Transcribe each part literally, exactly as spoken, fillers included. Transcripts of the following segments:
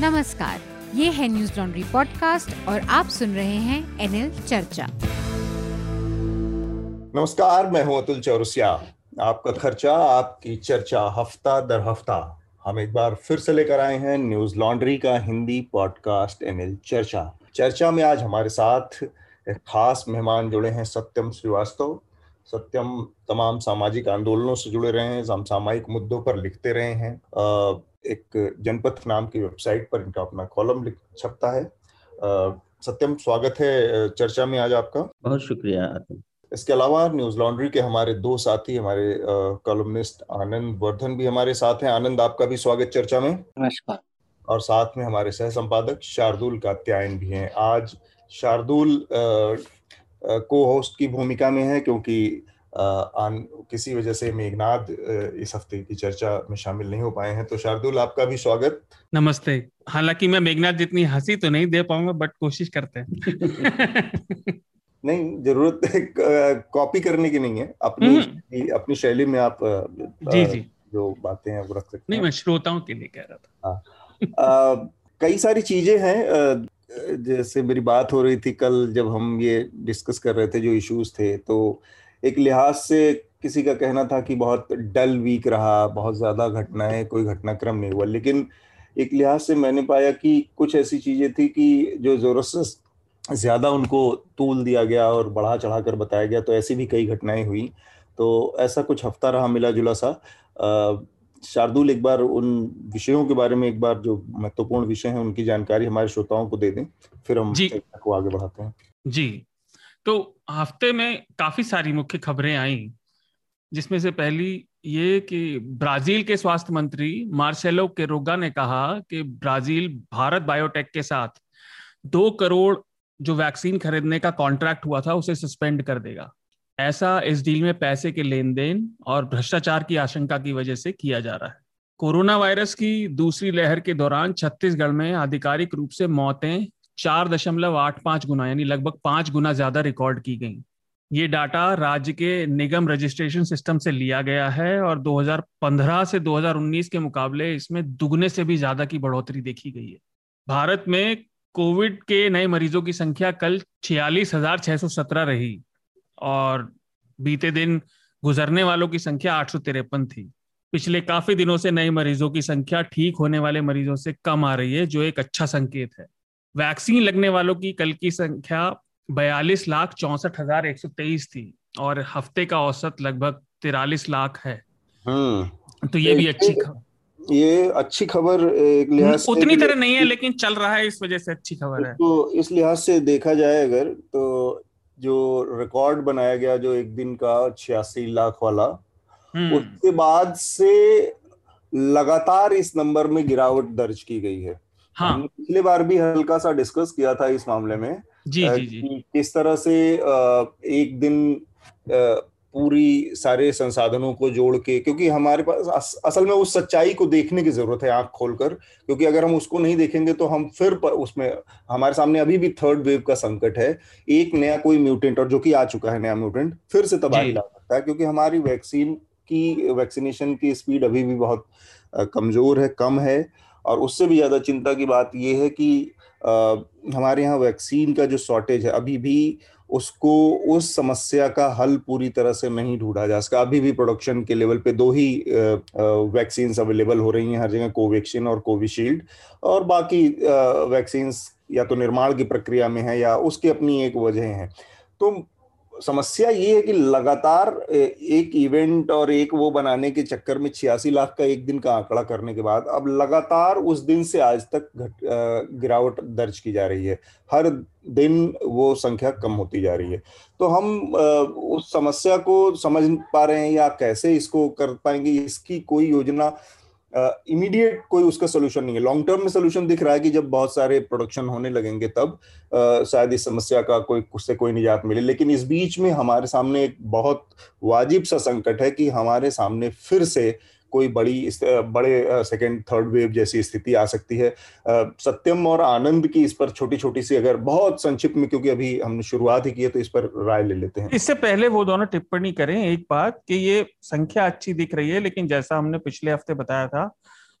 नमस्कार, ये है न्यूज़ लॉन्ड्री पॉडकास्ट और आप सुन रहे हैं एनएल चर्चा। नमस्कार, मैं हूँ अतुल चौरसिया। आपका खर्चा आपकी चर्चा हफ्ता दर हफ्ता हम एक बार फिर से लेकर आए हैं न्यूज़ लॉन्ड्री का हिंदी पॉडकास्ट एनएल चर्चा। चर्चा में आज हमारे साथ एक खास मेहमान जुड़े हैं सत्यम श्रीवास्तव। सत्यम तमाम सामाजिक आंदोलनों से जुड़े रहे हैं, समसामयिक मुद्दों पर लिखते रहे हैं। आ, एक जनपथ नाम की वेबसाइट पर इनका अपना कॉलम छपता है। सत्यम, स्वागत है चर्चा में आज आपका। बहुत शुक्रिया। इसके अलावा न्यूज़ लॉन्ड्री के हमारे दो साथी, हमारे कॉलमनिस्ट आनंद वर्धन भी हमारे साथ हैं। आनंद, आपका भी स्वागत चर्चा में। नमस्कार। और साथ में हमारे सह संपादक शार्दुल कात्यायन भी हैं। आज शार्दुल को होस्ट की भूमिका में है क्योंकि आन, किसी वजह से मेघनाथ इस हफ्ते की चर्चा में शामिल नहीं हो पाए हैं। तो शार्दुल, आपका भी स्वागत। नमस्ते। हालांकि मैं मेघनाथ जितनी हंसी तो नहीं दे पाऊंगा, बट कोशिश करते हैं। नहीं, जरूरत कॉपी करने की नहीं है, अपनी अपनी शैली में आप जी, जी. जो बातें हैं वो रख सकते हैं। नहीं, मैं श्रोताओं के लिए कह रहा था। कई सारी चीजें हैं, जैसे मेरी बात हो रही थी कल जब हम ये डिस्कस कर रहे थे जो इश्यूज थे, तो एक लिहाज से किसी का कहना था कि बहुत डल वीक रहा, बहुत ज़्यादा घटनाएं, कोई घटनाक्रम नहीं हुआ। लेकिन एक लिहाज से मैंने पाया कि कुछ ऐसी चीज़ें थी कि जो ज़रूरत से ज़्यादा उनको तूल दिया गया और बढ़ा चढ़ा कर बताया गया, तो ऐसी भी कई घटनाएं हुई। तो ऐसा कुछ हफ्ता रहा मिला जुला सा। शार्दुल, एक बार उन विषयों के बारे में, एक बार जो महत्वपूर्ण विषय हैं उनकी जानकारी हमारे श्रोताओं को दे दें, फिर हम चर्चा को आगे बढ़ाते हैं। जी, तो हफ्ते में काफी सारी मुख्य खबरें आई, जिसमें से पहली ये कि ब्राजील के स्वास्थ्य मंत्री मार्सेलो केरोगा ने कहा कि ब्राजील भारत बायोटेक के साथ दो करोड़ जो वैक्सीन खरीदने का कॉन्ट्रैक्ट हुआ था उसे सस्पेंड कर देगा। ऐसा इस डील में पैसे के लेन देन और भ्रष्टाचार की आशंका की वजह से किया जा रहा है। कोरोना वायरस की दूसरी लहर के दौरान छत्तीसगढ़ में आधिकारिक रूप से मौतें चार दशमलव आठ पांच गुना यानी लगभग पांच गुना ज्यादा रिकॉर्ड की गई। ये डाटा राज्य के निगम रजिस्ट्रेशन सिस्टम से लिया गया है और दो हज़ार पंद्रह से दो हज़ार उन्नीस के मुकाबले इसमें दुगने से भी ज्यादा की बढ़ोतरी देखी गई है। भारत में कोविड के नए मरीजों की संख्या कल छियालीस हजार छह सौ सत्रह रही और बीते दिन गुजरने वालों की संख्या आठ सौ तिरपन थी। पिछले काफी दिनों से नए मरीजों की संख्या ठीक होने वाले मरीजों से कम आ रही है, जो एक अच्छा संकेत है। वैक्सीन लगने वालों की कल की संख्या बयालीस लाख चौसठ हजार एक सौ तेईस थी और हफ्ते का औसत लगभग तिरालीस लाख है। हम्म, तो ये भी अच्छी खबर, ये अच्छी खबर एक लिहाज से उतनी तरह नहीं है लेकिन चल रहा है, इस वजह से अच्छी खबर है। तो इस लिहाज से देखा जाए अगर, तो जो रिकॉर्ड बनाया गया जो एक दिन का छियासी लाख वाला, उसके बाद से लगातार इस नंबर में गिरावट दर्ज की गई है। हाँ, पिछले बार भी हल्का सा डिस्कस किया था इस मामले में जी, जी, जी. कि किस तरह से एक दिन पूरी सारे संसाधनों को जोड़ के, क्योंकि हमारे पास असल में उस सच्चाई को देखने की जरूरत है आंख खोलकर, क्योंकि अगर हम उसको नहीं देखेंगे तो हम फिर उसमें, हमारे सामने अभी भी थर्ड वेव का संकट है। एक नया कोई म्यूटेंट, और जो कि आ चुका है नया म्यूटेंट, फिर से तबाही ला सकता है, क्योंकि हमारी वैक्सीन की वैक्सीनेशन की स्पीड अभी भी बहुत कमजोर है, कम है। और उससे भी ज़्यादा चिंता की बात यह है कि आ, हमारे यहाँ वैक्सीन का जो शॉर्टेज है अभी भी, उसको उस समस्या का हल पूरी तरह से नहीं ढूंढा जा सका। अभी भी प्रोडक्शन के लेवल पे दो ही वैक्सीन्स अवेलेबल हो रही हैं हर जगह, कोवैक्सिन और कोविशील्ड, और बाकी वैक्सीन्स या तो निर्माण की प्रक्रिया में है या उसकी अपनी एक वजह है। तो समस्या ये है कि लगातार एक इवेंट और एक वो बनाने के चक्कर में छियासी लाख का एक दिन का आंकड़ा करने के बाद अब लगातार उस दिन से आज तक घट गिरावट दर्ज की जा रही है, हर दिन वो संख्या कम होती जा रही है। तो हम उस समस्या को समझ पा रहे हैं या कैसे इसको कर पाएंगे, इसकी कोई योजना, इमीडिएट uh, कोई उसका सोल्यूशन नहीं है। लॉन्ग टर्म में सोल्यूशन दिख रहा है कि जब बहुत सारे प्रोडक्शन होने लगेंगे तब uh, शायद इस समस्या का कोई उससे कोई निजात मिले, लेकिन इस बीच में हमारे सामने एक बहुत वाजिब सा संकट है कि हमारे सामने फिर से कोई बड़ी बड़े सेकेंड थर्ड वेव जैसी स्थिति आ सकती है। uh, सत्यम और आनंद की इस पर छोटी छोटी सी, अगर बहुत संक्षिप्त में, क्योंकि अभी हमने शुरुआत ही की है, तो इस पर राय ले लेते हैं। इससे पहले वो दोनों टिप्पणी करें एक बात कि ये संख्या अच्छी दिख रही है, लेकिन जैसा हमने पिछले हफ्ते बताया था,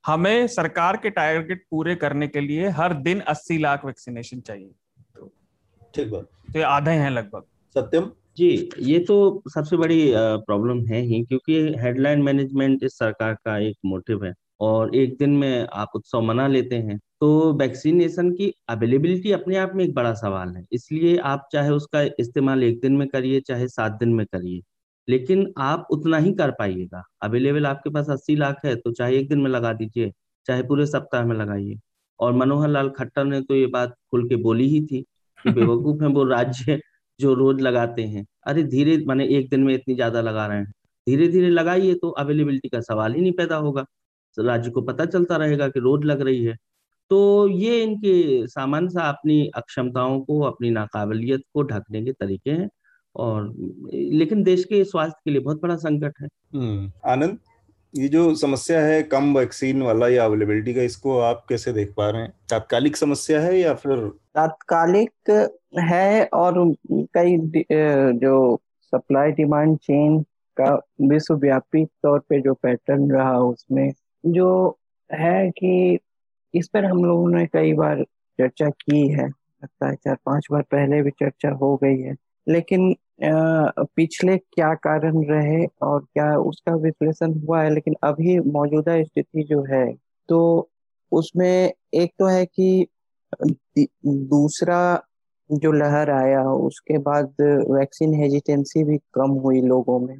हमें सरकार के टारगेट पूरे करने के लिए हर दिन अस्सी लाख वैक्सीनेशन चाहिए। तो ठीक बात, तो ये आधे हैं लगभग। सत्यम जी, ये तो सबसे बड़ी प्रॉब्लम है ही, क्योंकि हेडलाइन मैनेजमेंट इस सरकार का एक मोटिव है और एक दिन में आप उत्सव मना लेते हैं। तो वैक्सीनेशन की अवेलेबिलिटी अपने आप में एक बड़ा सवाल है, इसलिए आप चाहे उसका इस्तेमाल एक दिन में करिए चाहे सात दिन में करिए, लेकिन आप उतना ही कर पाइएगा। अवेलेबल आपके पास अस्सी लाख है तो चाहे एक दिन में लगा दीजिए चाहे पूरे सप्ताह में लगाइए। और मनोहर लाल खट्टर ने तो ये बात खुल के बोली ही थी कि बेवकूफ है वो राज्य जो रोज लगाते हैं। अरे धीरे, माने एक दिन में इतनी ज्यादा लगा रहे हैं, धीरे धीरे लगाइए तो अवेलेबिलिटी का सवाल ही नहीं पैदा होगा। राज्य को पता चलता रहेगा कि रोज लग रही है। तो ये इनके सामान्य सा अपनी अक्षमताओं को, अपनी नाकाबिलियत को ढकने के तरीके हैं, और लेकिन देश के स्वास्थ्य के लिए बहुत बड़ा संकट है। आनंद, ये जो समस्या है कम वैक्सीन वाला या अवेलेबिलिटी का, इसको आप कैसे देख पा रहे हैं? तात्कालिक समस्या है या फिर? तात्कालिक है, और कई जो सप्लाई डिमांड चेन का विश्वव्यापी तौर पे जो पैटर्न रहा उसमें जो है कि इस पर हम लोगों ने कई बार चर्चा की है, लगता है चार पांच बार पहले भी चर्चा हो गई है, लेकिन पिछले क्या कारण रहे और क्या उसका विश्लेषण हुआ है। लेकिन अभी मौजूदा स्थिति जो है तो उसमें एक तो है कि दूसरा जो लहर आया उसके बाद वैक्सीन हेजिटेंसी भी कम हुई लोगों में,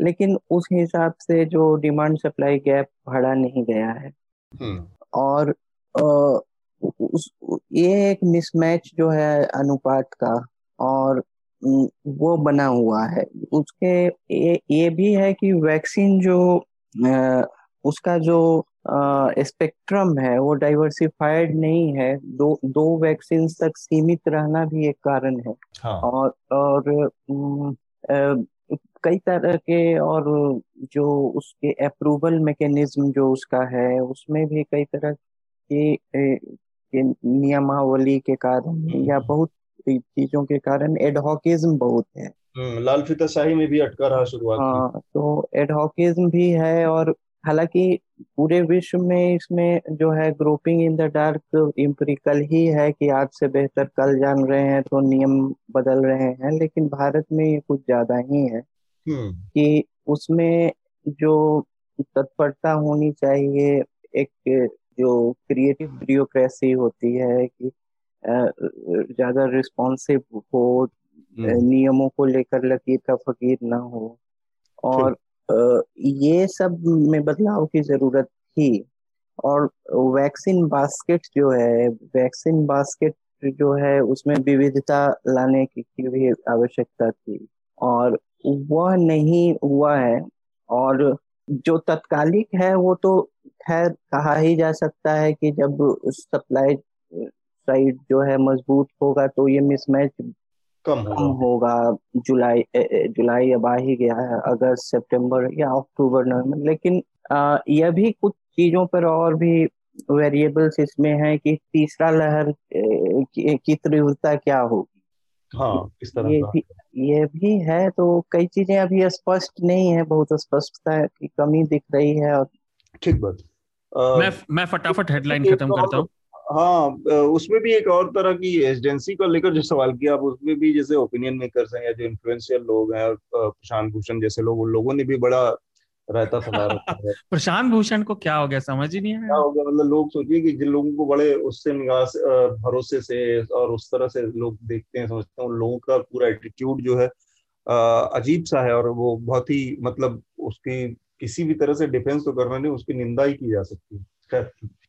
लेकिन उस हिसाब से जो डिमांड सप्लाई गैप बढ़ा नहीं गया है। और ये एक मिसमैच जो है अनुपात का, और वो बना हुआ है। उसके ये, ये भी है कि वैक्सीन जो उसका जो स्पेक्ट्रम है वो डाइवर्सिफाइड नहीं है, दो दो वैक्सीन तक सीमित रहना भी एक कारण है। हाँ। और और आ, कई तरह के, और जो उसके अप्रूवल मैकेनिज्म जो उसका है उसमें भी कई तरह के, के नियमावली के कारण या बहुत चीजों के कारण एडहॉकिज्म बहुत है। लाल फीताशाही में भी अटका रहा शुरुआत। हाँ, तो एडहॉकिज्म भी है, और हालांकि पूरे विश्व में इसमें जो है grouping in the dark empirical ही है कि आज से बेहतर कल जान रहे हैं तो नियम बदल रहे हैं, लेकिन भारत में ये कुछ ज्यादा ही है कि उसमें जो तत्परता होनी चाहिए, एक जो क्रिएटिव ब्यूरोक्रेसी होती है कि ज्यादा रिस्पॉन्सिव हो, नियमों को लेकर लकीर का फकीर ना हो, और ये सब में बदलाव की जरूरत थी। और वैक्सीन बास्केट जो है, वैक्सीन बास्केट जो है उसमें विविधता लाने की, की भी आवश्यकता थी, और वह नहीं हुआ है। और जो तत्कालिक है वो तो खैर कहा ही जा सकता है कि जब सप्लाई साइड जो है मजबूत होगा तो ये मिसमैच कम होगा। जुलाई जुलाई अब आ ही गया है, अगस्त सितंबर या अक्टूबर नवम्बर, लेकिन आ, यह भी कुछ चीजों पर और भी वेरिएबल्स इसमें हैं कि तीसरा लहर की, की तीव्रता क्या होगी। हाँ, इस तरह ये भी ये भी है। तो कई चीजें अभी स्पष्ट नहीं है, बहुत स्पष्टता की कमी दिख रही है। और ठीक बात, मैं मैं फटाफट हेडलाइन खत्म करता हूँ। हाँ, उसमें भी एक और तरह की एजेंसी को लेकर जो सवाल किया आप, उसमें भी जैसे ओपिनियन मेकर्स हैं या जो इन्फ्लुएंशियल लोग हैं, और प्रशांत भूषण जैसे लोग, उन लोगों ने भी बड़ा रायता फैला रखा है। प्रशांत भूषण को क्या हो गया समझ ही नहीं आया, क्या हो गया? मतलब लोग सोचिए कि जिन लोगों को बड़े उससे निगाह भरोसे से और उस तरह से लोग देखते हैं, समझते हैं, उन लोगों का पूरा एटीट्यूड जो है अजीब सा है, और वो बहुत ही, मतलब उसकी किसी भी तरह से डिफेंस तो करना नहीं, उसकी निंदा ही की जा सकती है।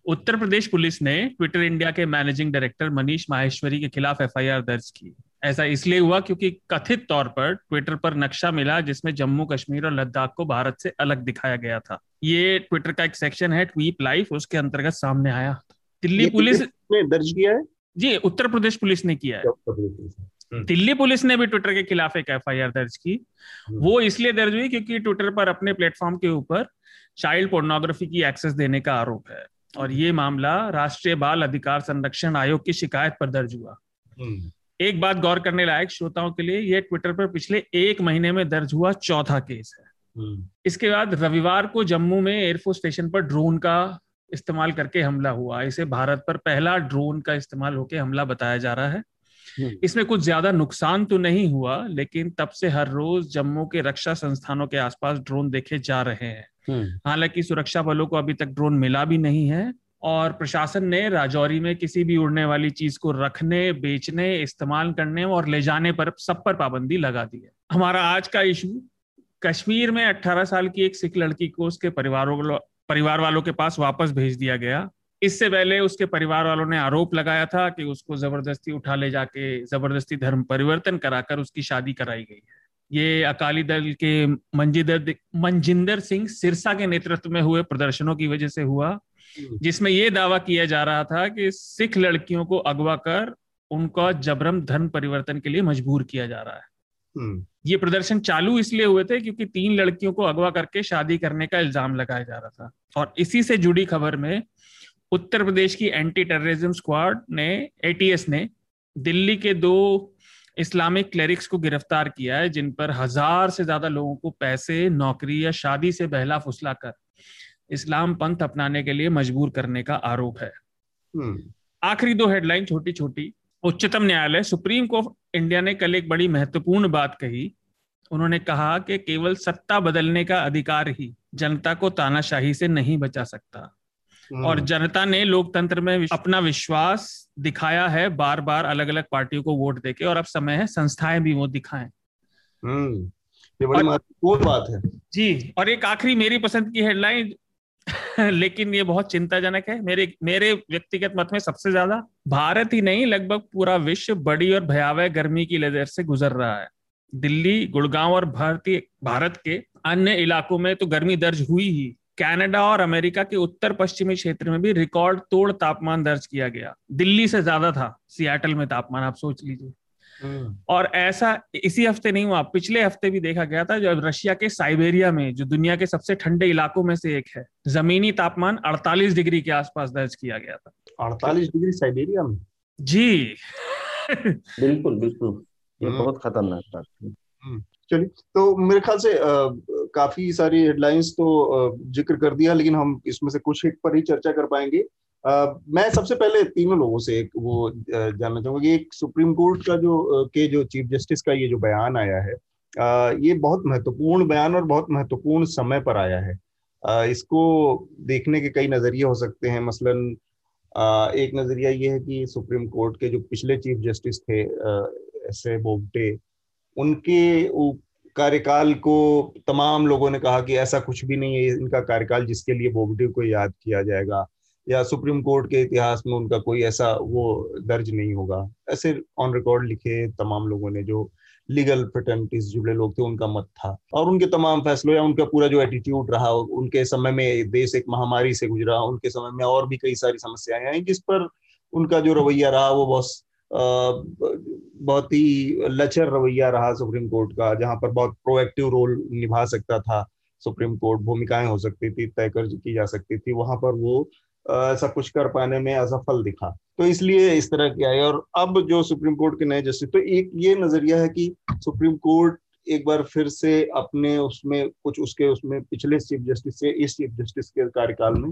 उत्तर प्रदेश पुलिस ने ट्विटर इंडिया के मैनेजिंग डायरेक्टर मनीष माहेश्वरी के खिलाफ एफ आई आर दर्ज की। ऐसा इसलिए हुआ क्योंकि कथित तौर पर ट्विटर पर नक्शा मिला जिसमें जम्मू कश्मीर और लद्दाख को भारत से अलग दिखाया गया था। ये ट्विटर का एक सेक्शन है ट्वीट लाइफ, उसके अंतर्गत सामने आया। दिल्ली पुलिस ने दर्ज किया है जी, उत्तर प्रदेश पुलिस ने किया है। दिल्ली पुलिस ने भी ट्विटर के खिलाफ एक एफ आई आर दर्ज की। वो इसलिए दर्ज हुई क्योंकि ट्विटर पर अपने प्लेटफॉर्म के ऊपर चाइल्ड पोर्नोग्राफी की एक्सेस देने का आरोप है, और ये मामला राष्ट्रीय बाल अधिकार संरक्षण आयोग की शिकायत पर दर्ज हुआ। एक बात गौर करने लायक श्रोताओं के लिए, यह ट्विटर पर पिछले एक महीने में दर्ज हुआ चौथा केस है। इसके बाद रविवार को जम्मू में एयरफोर्स स्टेशन पर ड्रोन का इस्तेमाल करके हमला हुआ। इसे भारत पर पहला ड्रोन का इस्तेमाल होकर हमला बताया जा रहा है। इसमें कुछ ज्यादा नुकसान तो नहीं हुआ, लेकिन तब से हर रोज जम्मू के रक्षा संस्थानों के आसपास ड्रोन देखे जा रहे हैं। हालांकि सुरक्षा बलों को अभी तक ड्रोन मिला भी नहीं है और प्रशासन ने राजौरी में किसी भी उड़ने वाली चीज को रखने, बेचने, इस्तेमाल करने और ले जाने पर सब पर पाबंदी लगा दी है। हमारा आज का इशू, कश्मीर में अठारह साल की एक सिख लड़की को उसके परिवारों परिवार वालों के पास वापस भेज दिया गया। इससे पहले उसके परिवार वालों ने आरोप लगाया था कि उसको जबरदस्ती उठा ले जाके जबरदस्ती धर्म परिवर्तन कराकर उसकी शादी कराई गई है। ये अकाली दल के मनजिंदर मनजिंदर सिंह सिरसा के नेतृत्व में हुए प्रदर्शनों की वजह से हुआ, जिसमें यह दावा किया जा रहा था कि सिख लड़कियों को अगवा कर उनका जबरन धर्म परिवर्तन के लिए मजबूर किया जा रहा है। ये प्रदर्शन चालू इसलिए हुए थे क्योंकि तीन लड़कियों को अगवा करके शादी करने का इल्जाम लगाया जा रहा था। और इसी से जुड़ी खबर में उत्तर प्रदेश की एंटी टेररिज्म स्क्वाड ने एटीएस ने दिल्ली के दो इस्लामिक क्लेरिक्स को गिरफ्तार किया है, जिन पर हजार से ज्यादा लोगों को पैसे, नौकरी या शादी से बहला फुसला कर इस्लाम पंथ अपनाने के लिए मजबूर करने का आरोप है। आखिरी दो हेडलाइन छोटी छोटी। उच्चतम न्यायालय सुप्रीम कोर्ट ऑफ इंडिया ने कल एक बड़ी महत्वपूर्ण बात कही। उन्होंने कहा कि केवल सत्ता बदलने का अधिकार ही जनता को तानाशाही से नहीं बचा सकता और जनता ने लोकतंत्र में अपना विश्वास दिखाया है बार बार अलग अलग पार्टियों को वोट देके, और अब समय है संस्थाएं भी वो दिखाएं। ये बड़ी महत्वपूर्ण बात है जी। और एक आखिरी मेरी पसंद की हेडलाइन लेकिन ये बहुत चिंताजनक है, मेरे मेरे व्यक्तिगत मत में सबसे ज्यादा। भारत ही नहीं, लगभग पूरा विश्व बड़ी और भयावह गर्मी की लहर से गुजर रहा है। दिल्ली, गुड़गांव और भारतीय भारत के अन्य इलाकों में तो गर्मी दर्ज हुई ही, कनाडा और अमेरिका के उत्तर पश्चिमी क्षेत्र में भी रिकॉर्ड तोड़ तापमान दर्ज किया गया। दिल्ली से ज्यादा था सियाटल में तापमान, आप सोच लीजिए। और ऐसा इसी हफ्ते नहीं हुआ, पिछले हफ्ते भी देखा गया था, जब रशिया के साइबेरिया में, जो दुनिया के सबसे ठंडे इलाकों में से एक है, जमीनी तापमान अड़तालीस डिग्री के आसपास दर्ज किया गया था। अड़तालीस डिग्री साइबेरिया में जी बिल्कुल बिल्कुल, ये बहुत खतरनाक था। चलिए, तो मेरे ख्याल से आ, काफी सारी हेडलाइंस तो जिक्र कर दिया, लेकिन हम इसमें से कुछ हिट पर ही चर्चा कर पाएंगे। आ, मैं सबसे पहले तीनों लोगों से एक वो जानना चाहूंगा कि एक सुप्रीम कोर्ट का जो के जो चीफ जस्टिस का ये जो बयान आया है, आ, ये बहुत महत्वपूर्ण बयान और बहुत महत्वपूर्ण समय पर आया है। आ, इसको देखने के कई नजरिए हो सकते हैं। मसलन आ, एक नजरिया ये है कि सुप्रीम कोर्ट के जो पिछले चीफ जस्टिस थे ऐसे बोबड़े, उनके कार्यकाल को तमाम लोगों ने कहा कि ऐसा कुछ भी नहीं है इनका कार्यकाल जिसके लिए बोबड़े को याद किया जाएगा, या सुप्रीम कोर्ट के इतिहास में उनका कोई ऐसा वो दर्ज नहीं होगा। ऐसे ऑन रिकॉर्ड लिखे तमाम लोगों ने, जो लीगल फैकल्टीज जुड़े लोग थे, उनका मत था। और उनके तमाम फैसलों या उनका पूरा जो एटीट्यूड रहा, उनके समय में देश एक महामारी से गुजरा, उनके समय में और भी कई सारी समस्याएं आई जिस पर उनका जो रवैया रहा वो बहुत बहुत ही लचर रवैया रहा सुप्रीम कोर्ट का, जहां पर बहुत प्रोएक्टिव रोल निभा सकता था सुप्रीम कोर्ट, भूमिकाएं हो सकती थी, तय कर की जा सकती थी, वहां पर वो ऐसा कुछ कर पाने में असफल दिखा, तो इसलिए इस तरह की आई। और अब जो सुप्रीम कोर्ट के नए जस्टिस, तो एक ये नजरिया है कि सुप्रीम कोर्ट एक बार फिर से अपने उसमें कुछ उसके उसमें पिछले चीफ जस्टिस से इस चीफ जस्टिस के कार्यकाल में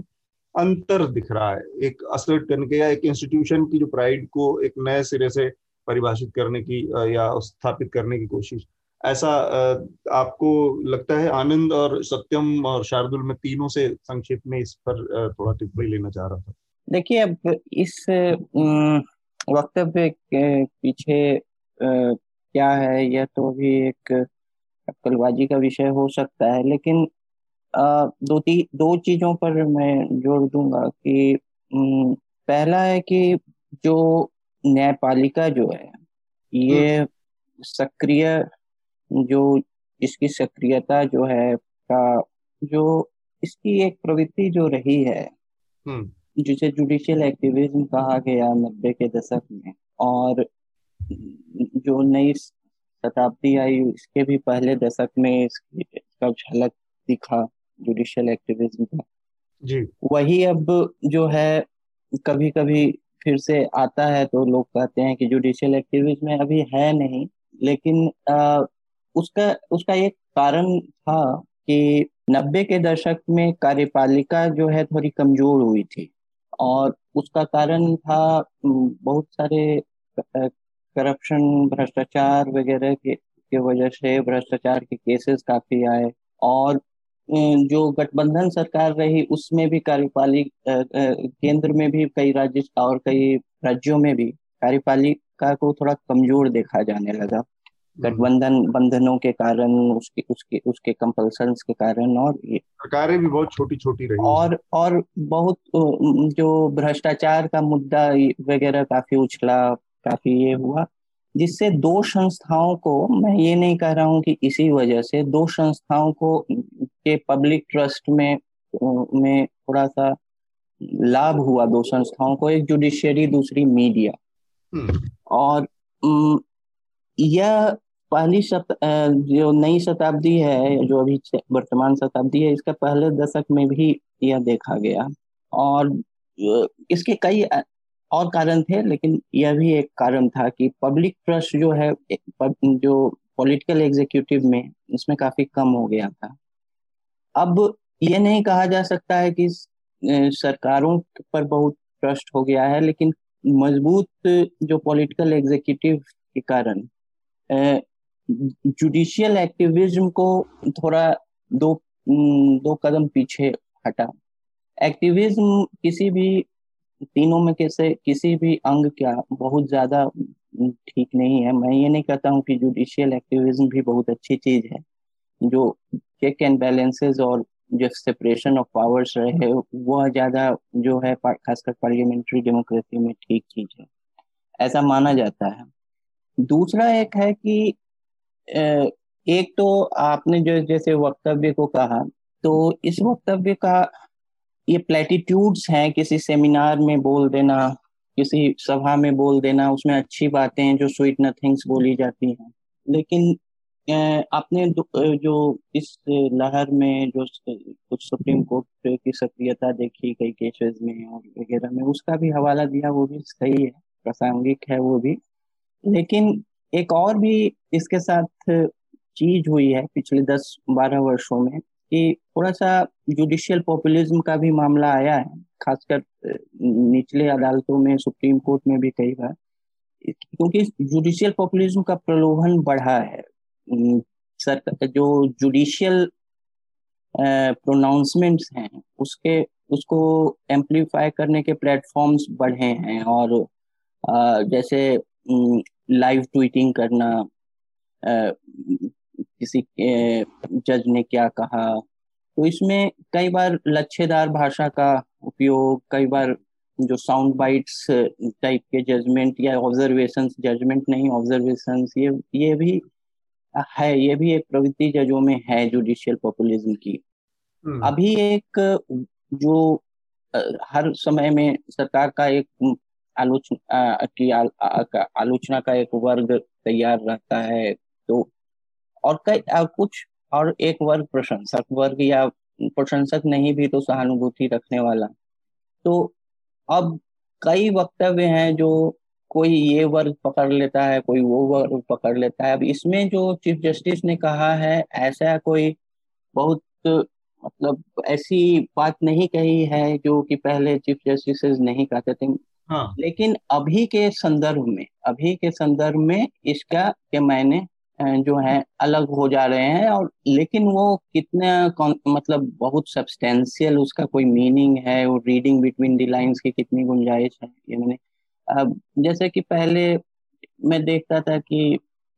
अंतर दिख रहा है, एक असर्ट करने के या एक इंस्टीट्यूशन की जो प्राइड को एक नए सिरे से परिभाषित करने की या स्थापित करने की कोशिश। ऐसा आपको लगता है? आनंद और सत्यम और शार्दुल, में तीनों से संक्षिप्त में इस पर थोड़ा टिप्पणी लेना चाह रहा था। देखिए, अब इस वक्तव्य के पीछे क्या है, यह तो भी एक अटकलबाजी का विषय हो सकता है, लेकिन Uh, दो ती, दो चीजों पर मैं जोड़ दूंगा कि न, पहला है कि जो न्यायपालिका जो है ये सक्रिय, जो इसकी सक्रियता जो है का जो इसकी एक प्रवृत्ति जो रही है, जिसे जुडिशियल एक्टिविज्म कहा गया नब्बे के दशक में, और जो नई शताब्दी आई इसके भी पहले दशक में इसकी इसका झलक दिखा जुडिशियल एक्टिविज्म का जी। वही अब जो है कभी कभी फिर से आता है, तो लोग कहते हैं कि जुडिशियल एक्टिविज्म अभी है नहीं, लेकिन आ, उसका उसका एक कारण था कि नब्बे के दशक में कार्यपालिका जो है थोड़ी कमजोर हुई थी और उसका कारण था बहुत सारे करप्शन, भ्रष्टाचार वगैरह के, के वजह से भ्रष्टाचार के केसेस काफी आए। और जो गठबंधन सरकार रही उसमें भी कार्यपालिका, केंद्र में भी कई राज्य और कई राज्यों में भी कार्यपालिका को थोड़ा कमजोर देखा जाने लगा, गठबंधन बंधनों के कारण, उसके उसके उसके कंपल्शंस के कारण, और ये सरकारें भी बहुत छोटी छोटी रही और और बहुत जो भ्रष्टाचार का मुद्दा वगैरह काफी उछला, काफी ये हुआ, जिससे दो संस्थाओं को, मैं ये नहीं कह रहा हूँ कि इसी वजह से, दो संस्थाओं को के पब्लिक ट्रस्ट में में थोड़ा सा लाभ हुआ। दो संस्थाओं को, एक जुडिशियरी, दूसरी मीडिया। और यह पहली शत जो नई शताब्दी है, जो अभी वर्तमान शताब्दी है, इसका पहले दशक में भी यह देखा गया। और इसके कई और कारण थे, लेकिन यह भी एक कारण था कि पब्लिक ट्रस्ट जो है जो पॉलिटिकल एग्जीक्यूटिव में, इसमें काफी कम हो गया था। अब यह नहीं कहा जा सकता है कि सरकारों पर बहुत ट्रस्ट हो गया है, लेकिन मजबूत जो पॉलिटिकल एग्जीक्यूटिव के कारण जुडिशियल एक्टिविज्म को थोड़ा दो दो कदम पीछे हटा। एक्टिविज्म किसी भी तीनों में कैसे किसी भी अंग क्या बहुत ज्यादा ठीक नहीं है। मैं ये नहीं कहता हूँ कि जुडिशियल एक्टिविज्म भी बहुत अच्छी चीज है, जो चेक एंड बैलेंसेस और जो सेपरेशन ऑफ पावर्स रहे, वह ज्यादा जो है खासकर पार्लियामेंट्री डेमोक्रेसी में ठीक चीज है, ऐसा माना जाता है। दूसरा एक है कि एक तो आपने जो जैसे वक्तव्य को कहा, तो इस वक्तव्य का ये प्लेटिट्यूड्स हैं, किसी सेमिनार में बोल देना, किसी सभा में बोल देना, उसमें अच्छी बातें हैं जो स्वीट नथिंग्स बोली जाती हैं। लेकिन आपने जो इस लहर में जो कुछ सुप्रीम कोर्ट की सक्रियता देखी कई केसेस में और वगैरह में, उसका भी हवाला दिया, वो भी सही है, प्रासंगिक है वो भी। लेकिन एक और भी इसके साथ चीज हुई है पिछले दस बारह वर्षों में कि थोड़ा सा जुडिशियल पॉपुलिज्म का भी मामला आया है, खासकर निचले अदालतों में, सुप्रीम कोर्ट में भी कई बार, क्योंकि जुडिशियल पॉपुलिज्म का प्रलोभन बढ़ा है। सरकार जो जुडिशियल प्रोनाउंसमेंट्स हैं उसके उसको एम्प्लीफाई करने के प्लेटफॉर्म्स बढ़े हैं। और आ, जैसे लाइव ट्वीटिंग करना, आ, किसी जज ने क्या कहा, तो इसमें कई बार लच्छेदार भाषा का उपयोग, कई बार जो साउंड बाइट्स टाइप के जजमेंट या ऑब्जर्वेशंस, जजमेंट नहीं ऑब्जर्वेशंस, ये ये भी है, ये भी एक प्रवृत्ति जजों में है जुडिशियल पॉपुलिज्म की। अभी एक जो हर समय में सरकार का एक आलोचना की आ, आ, का, आलोचना का एक वर्ग तैयार रहता है, तो और कई कुछ और एक वर्ग प्रशंसक वर्ग, या प्रशंसक नहीं भी तो सहानुभूति रखने वाला। तो अब कई वक्तव्य हैं जो कोई ये वर्ग पकड़ लेता है, कोई वो वर्ग पकड़ लेता है। अब इसमें जो चीफ जस्टिस ने कहा है, ऐसा कोई बहुत मतलब ऐसी बात नहीं कही है जो कि पहले चीफ जस्टिस नहीं कहते थे। हाँ। लेकिन अभी के संदर्भ में अभी के संदर्भ में इसका के मायने जो है अलग हो जा रहे हैं। और लेकिन वो कितना मतलब बहुत सब्सटेंशियल उसका कोई मीनिंग है, वो रीडिंग बिटवीन द लाइंस की कितनी गुंजाइश है, ये मैंने अब जैसे कि पहले मैं देखता था कि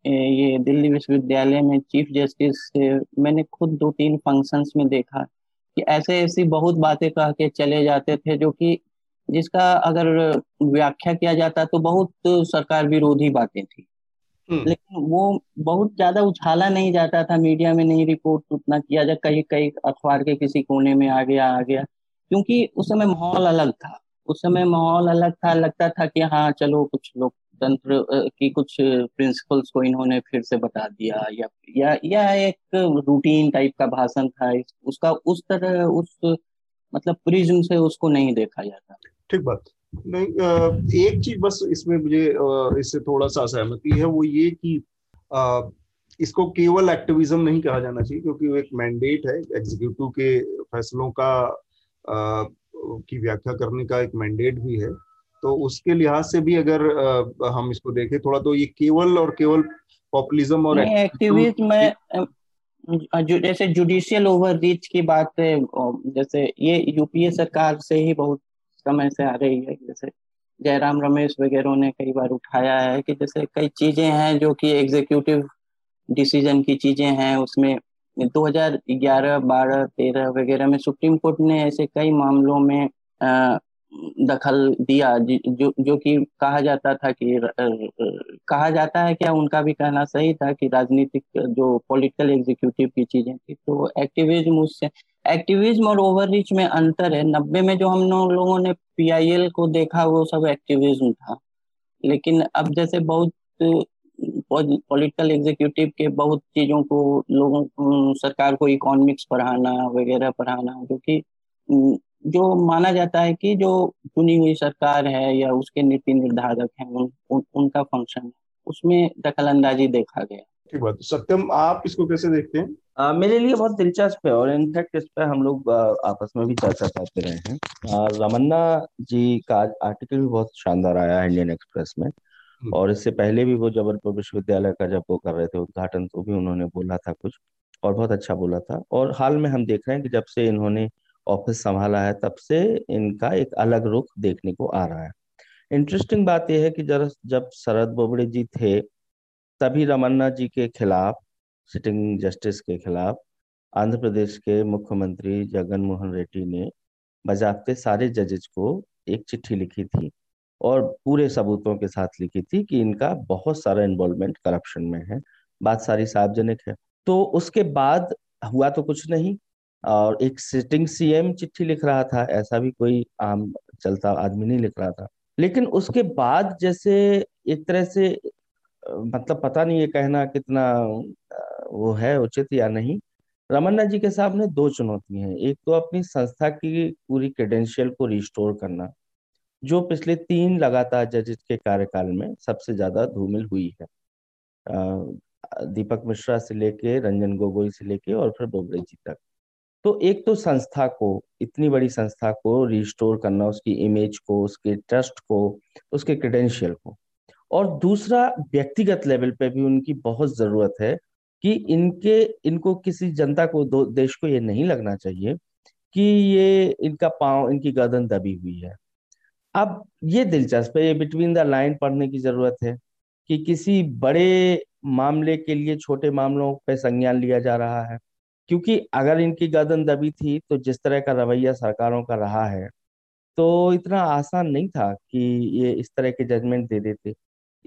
ये दिल्ली विश्वविद्यालय में चीफ जस्टिस, मैंने खुद दो तीन फंक्शंस में देखा कि ऐसे ऐसी बहुत बातें कह के चले जाते थे जो कि जिसका अगर व्याख्या किया जाता तो बहुत सरकार विरोधी बातें थी, लेकिन वो बहुत ज्यादा उछाला नहीं जाता था, मीडिया में नहीं रिपोर्ट उतना किया जा, कहीं कहीं अखबार के किसी कोने में आ गया आ गया क्योंकि उस समय माहौल अलग था। उस समय माहौल अलग था, लगता था कि हाँ चलो कुछ लोकतंत्र की कुछ प्रिंसिपल्स को इन्होंने फिर से बता दिया, या या, या एक रूटीन टाइप का भाषण था, उसका उस तरह उस मतलब प्रिज्म से उसको नहीं देखा जाता। ठीक बात नहीं। एक चीज बस इसमें मुझे इससे थोड़ा सा सहमति है, वो ये कि इसको केवल एक्टिविज्म नहीं कहा जाना चाहिए, क्योंकि वो एक मैंडेट है, एग्जीक्यूटिव के फैसलों का आ, की व्याख्या करने का एक मैंडेट भी है। तो उसके लिहाज से भी अगर आ, हम इसको देखें थोड़ा, तो ये केवल और केवल पॉपुलिज्म और एक्टिविज्म में, जैसे जुडिशियल ओवररीच की बात है, जैसे ये यूपीए सरकार से ही बहुत समय से आ रही है, जैसे जयराम रमेश वगैरह ने कई बार उठाया है कि जैसे कई चीजें हैं जो कि एग्जीक्यूटिव डिसीजन की चीजें हैं, उसमें दो हज़ार ग्यारह, बारह, तेरह वगैरह में सुप्रीम कोर्ट ने ऐसे कई मामलों में आ, दखल दिया, जो जो कि कहा जाता था कि र, र, र, कहा जाता है क्या, उनका भी कहना सही था कि राजनीतिक जो पॉलिटिकल एग्जीक्यूटिव की चीजें थी। तो एक्टिविज्म उससे एक्टिविज्म और ओवररीच में अंतर है। नब्बे में जो हम लोगों ने पीआईएल को देखा वो सब एक्टिविज्म था, लेकिन अब जैसे बहुत पॉलिटिकल एग्जीक्यूटिव के बहुत चीजों को लोगों सरकार को इकोनॉमिक्स पढ़ाना वगैरह पढ़ाना, जो कि जो माना जाता है कि जो चुनी हुई सरकार है या उसके नीति निर्धारक हैं उन, उन, उनका फंक्शन है, उसमें दखलंदाजी देखा गया। ठीक बात। सत्यम, आप इसको कैसे देखते हैं? आ, मेरे लिए बहुत दिलचस्प है और इनफैक्ट इस पर हम लोग आपस में भी चर्चा करते रहे हैं। रमन्ना जी का आर्टिकल भी बहुत शानदार आया है इंडियन एक्सप्रेस में, और इससे पहले भी वो जबलपुर विश्वविद्यालय का जब वो कर रहे थे उद्घाटन तो भी उन्होंने बोला था कुछ, और बहुत अच्छा बोला था। और हाल में हम देख रहे हैं कि जब से इन्होंने ऑफिस संभाला है तब से इनका एक अलग रुख देखने को आ रहा है। इंटरेस्टिंग बात यह है कि जरा जब शरद बोबड़े जी थे तभी रमन्ना जी के खिलाफ, सिटिंग जस्टिस के खिलाफ, आंध्र प्रदेश के मुख्यमंत्री जगनमोहन रेड्डी ने बजाबते सारे जजेज को एक चिट्ठी लिखी थी और पूरे सबूतों के साथ लिखी थी कि इनका बहुत सारा इन्वॉल्वमेंट करप्शन में है। बात सारी सार्वजनिक है। तो उसके बाद हुआ तो कुछ नहीं, और एक सिटिंग सीएम चिट्ठी लिख रहा था, ऐसा भी कोई आम चलता आदमी नहीं लिख रहा था। लेकिन उसके बाद जैसे एक तरह से, मतलब पता नहीं ये कहना कितना वो है उचित या नहीं, रमन्ना जी के सामने दो चुनौती है। एक तो अपनी संस्था की पूरी क्रेडेंशियल को रिस्टोर करना, जो पिछले तीन लगातार जजेस के कार्यकाल में सबसे ज्यादा धूमिल हुई है, दीपक मिश्रा से लेके, रंजन गोगोई से लेके और फिर बोबड़े जी तक। तो एक तो संस्था को, इतनी बड़ी संस्था को रिस्टोर करना, उसकी इमेज को, उसके ट्रस्ट को, उसके क्रेडेंशियल को, और दूसरा व्यक्तिगत लेवल पे भी उनकी बहुत जरूरत है कि इनके इनको किसी जनता को, देश को ये नहीं लगना चाहिए कि ये इनका पाँव, इनकी गर्दन दबी हुई है। अब ये दिलचस्प है, ये बिटवीन द लाइन पढ़ने की जरूरत है कि किसी बड़े मामले के लिए छोटे मामलों पर संज्ञान लिया जा रहा है, क्योंकि अगर इनकी गर्दन दबी थी तो जिस तरह का रवैया सरकारों का रहा है तो इतना आसान नहीं था कि ये इस तरह के जजमेंट दे देते।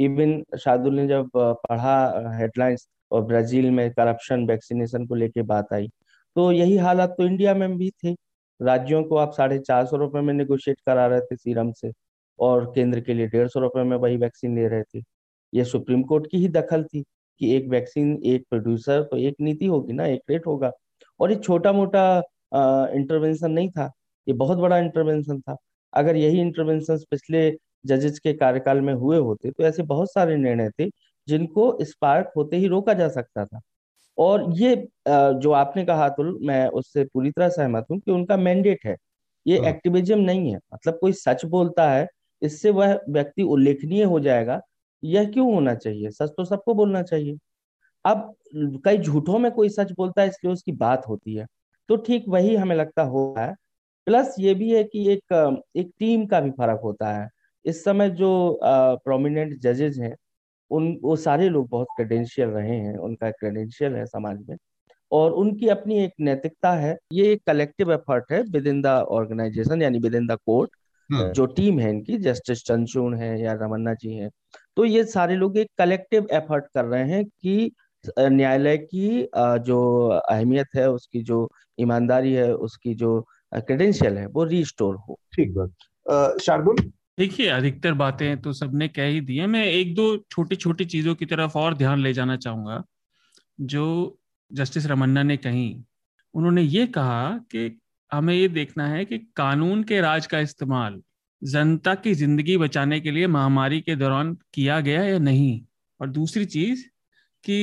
इवन शार्दुल ने जब पढ़ा हेडलाइंस और ब्राजील में करप्शन वैक्सीनेशन को लेके बात आई, तो यही हालात तो इंडिया में भी थे। राज्यों को आप साढ़े चार सौ रुपये में निगोशिएट करा रहे थे सीरम से, और केंद्र के लिए डेढ़ सौ रुपये में वही वैक्सीन ले रहे थे। ये सुप्रीम कोर्ट की ही दखल थी कि एक वैक्सीन, एक प्रोड्यूसर, तो एक नीति होगी ना, एक रेट होगा। और ये छोटा मोटा इंटरवेंशन नहीं था, ये बहुत बड़ा इंटरवेंशन था। अगर यही इंटरवेंशन पिछले जजेस के कार्यकाल में हुए होते तो ऐसे बहुत सारे निर्णय थे जिनको स्पार्क होते ही रोका जा सकता था। और ये जो आपने कहा अतुल, मैं उससे पूरी तरह सहमत हूँ कि उनका मैंडेट है, ये एक्टिविज्म नहीं है। मतलब कोई सच बोलता है, इससे वह व्यक्ति उल्लेखनीय हो जाएगा, यह क्यों होना चाहिए? सच तो सबको बोलना चाहिए। अब कई झूठों में कोई सच बोलता है इसलिए उसकी बात होती है। तो ठीक वही हमें लगता हो रहा है। प्लस ये भी है कि एक एक टीम का भी फर्क होता है। इस समय जो प्रोमिनेंट जजेज हैं, उन वो सारे लोग बहुत क्रेडेंशियल रहे हैं, उनका क्रेडेंशियल है समाज में, और उनकी अपनी एक नैतिकता है। ये एक कलेक्टिव एफर्ट है विद इन द ऑर्गेनाइजेशन, यानी विद इन द कोर्ट। जो टीम है इनकी, जस्टिस चंचून है या रमन्ना जी हैं, तो ये सारे लोग एक कलेक्टिव एफर्ट कर रहे हैं कि न्यायालय की जो अहमियत है, उसकी जो ईमानदारी है, उसकी जो क्रेडेंशियल है, वो रिस्टोर हो। ठीक बात। शार्दुल, देखिए अधिकतर बातें तो सबने कह ही दी है। मैं एक दो छोटी छोटी चीजों की तरफ और ध्यान ले जाना चाहूंगा जो जस्टिस रमन्ना ने कही। उन्होंने ये कहा कि हमें ये देखना है कि कानून के राज का इस्तेमाल जनता की जिंदगी बचाने के लिए महामारी के दौरान किया गया या नहीं, और दूसरी चीज कि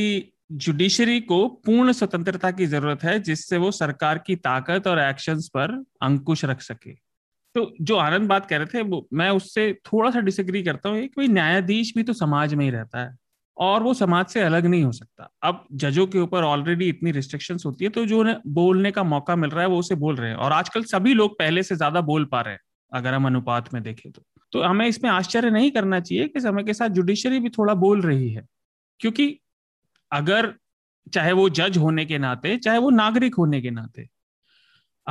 जुडिशरी को पूर्ण स्वतंत्रता की जरूरत है जिससे वो सरकार की ताकत और एक्शंस पर अंकुश रख सके। तो जो आनंद बात कह रहे थे वो मैं उससे थोड़ा सा डिसएग्री करता हूँ कि न्यायाधीश भी तो समाज में ही रहता है और वो समाज से अलग नहीं हो सकता। अब जजों के ऊपर ऑलरेडी इतनी रिस्ट्रिक्शंस होती है तो जो उन्हें बोलने का मौका मिल रहा है वो उसे बोल रहे हैं और आजकल सभी लोग पहले से ज्यादा बोल पा रहे हैं अगर हम अनुपात में देखें तो, तो हमें इसमें आश्चर्य नहीं करना चाहिए कि समय के साथ जुडिशरी भी थोड़ा बोल रही है, क्योंकि अगर चाहे वो जज होने के नाते चाहे वो नागरिक होने के नाते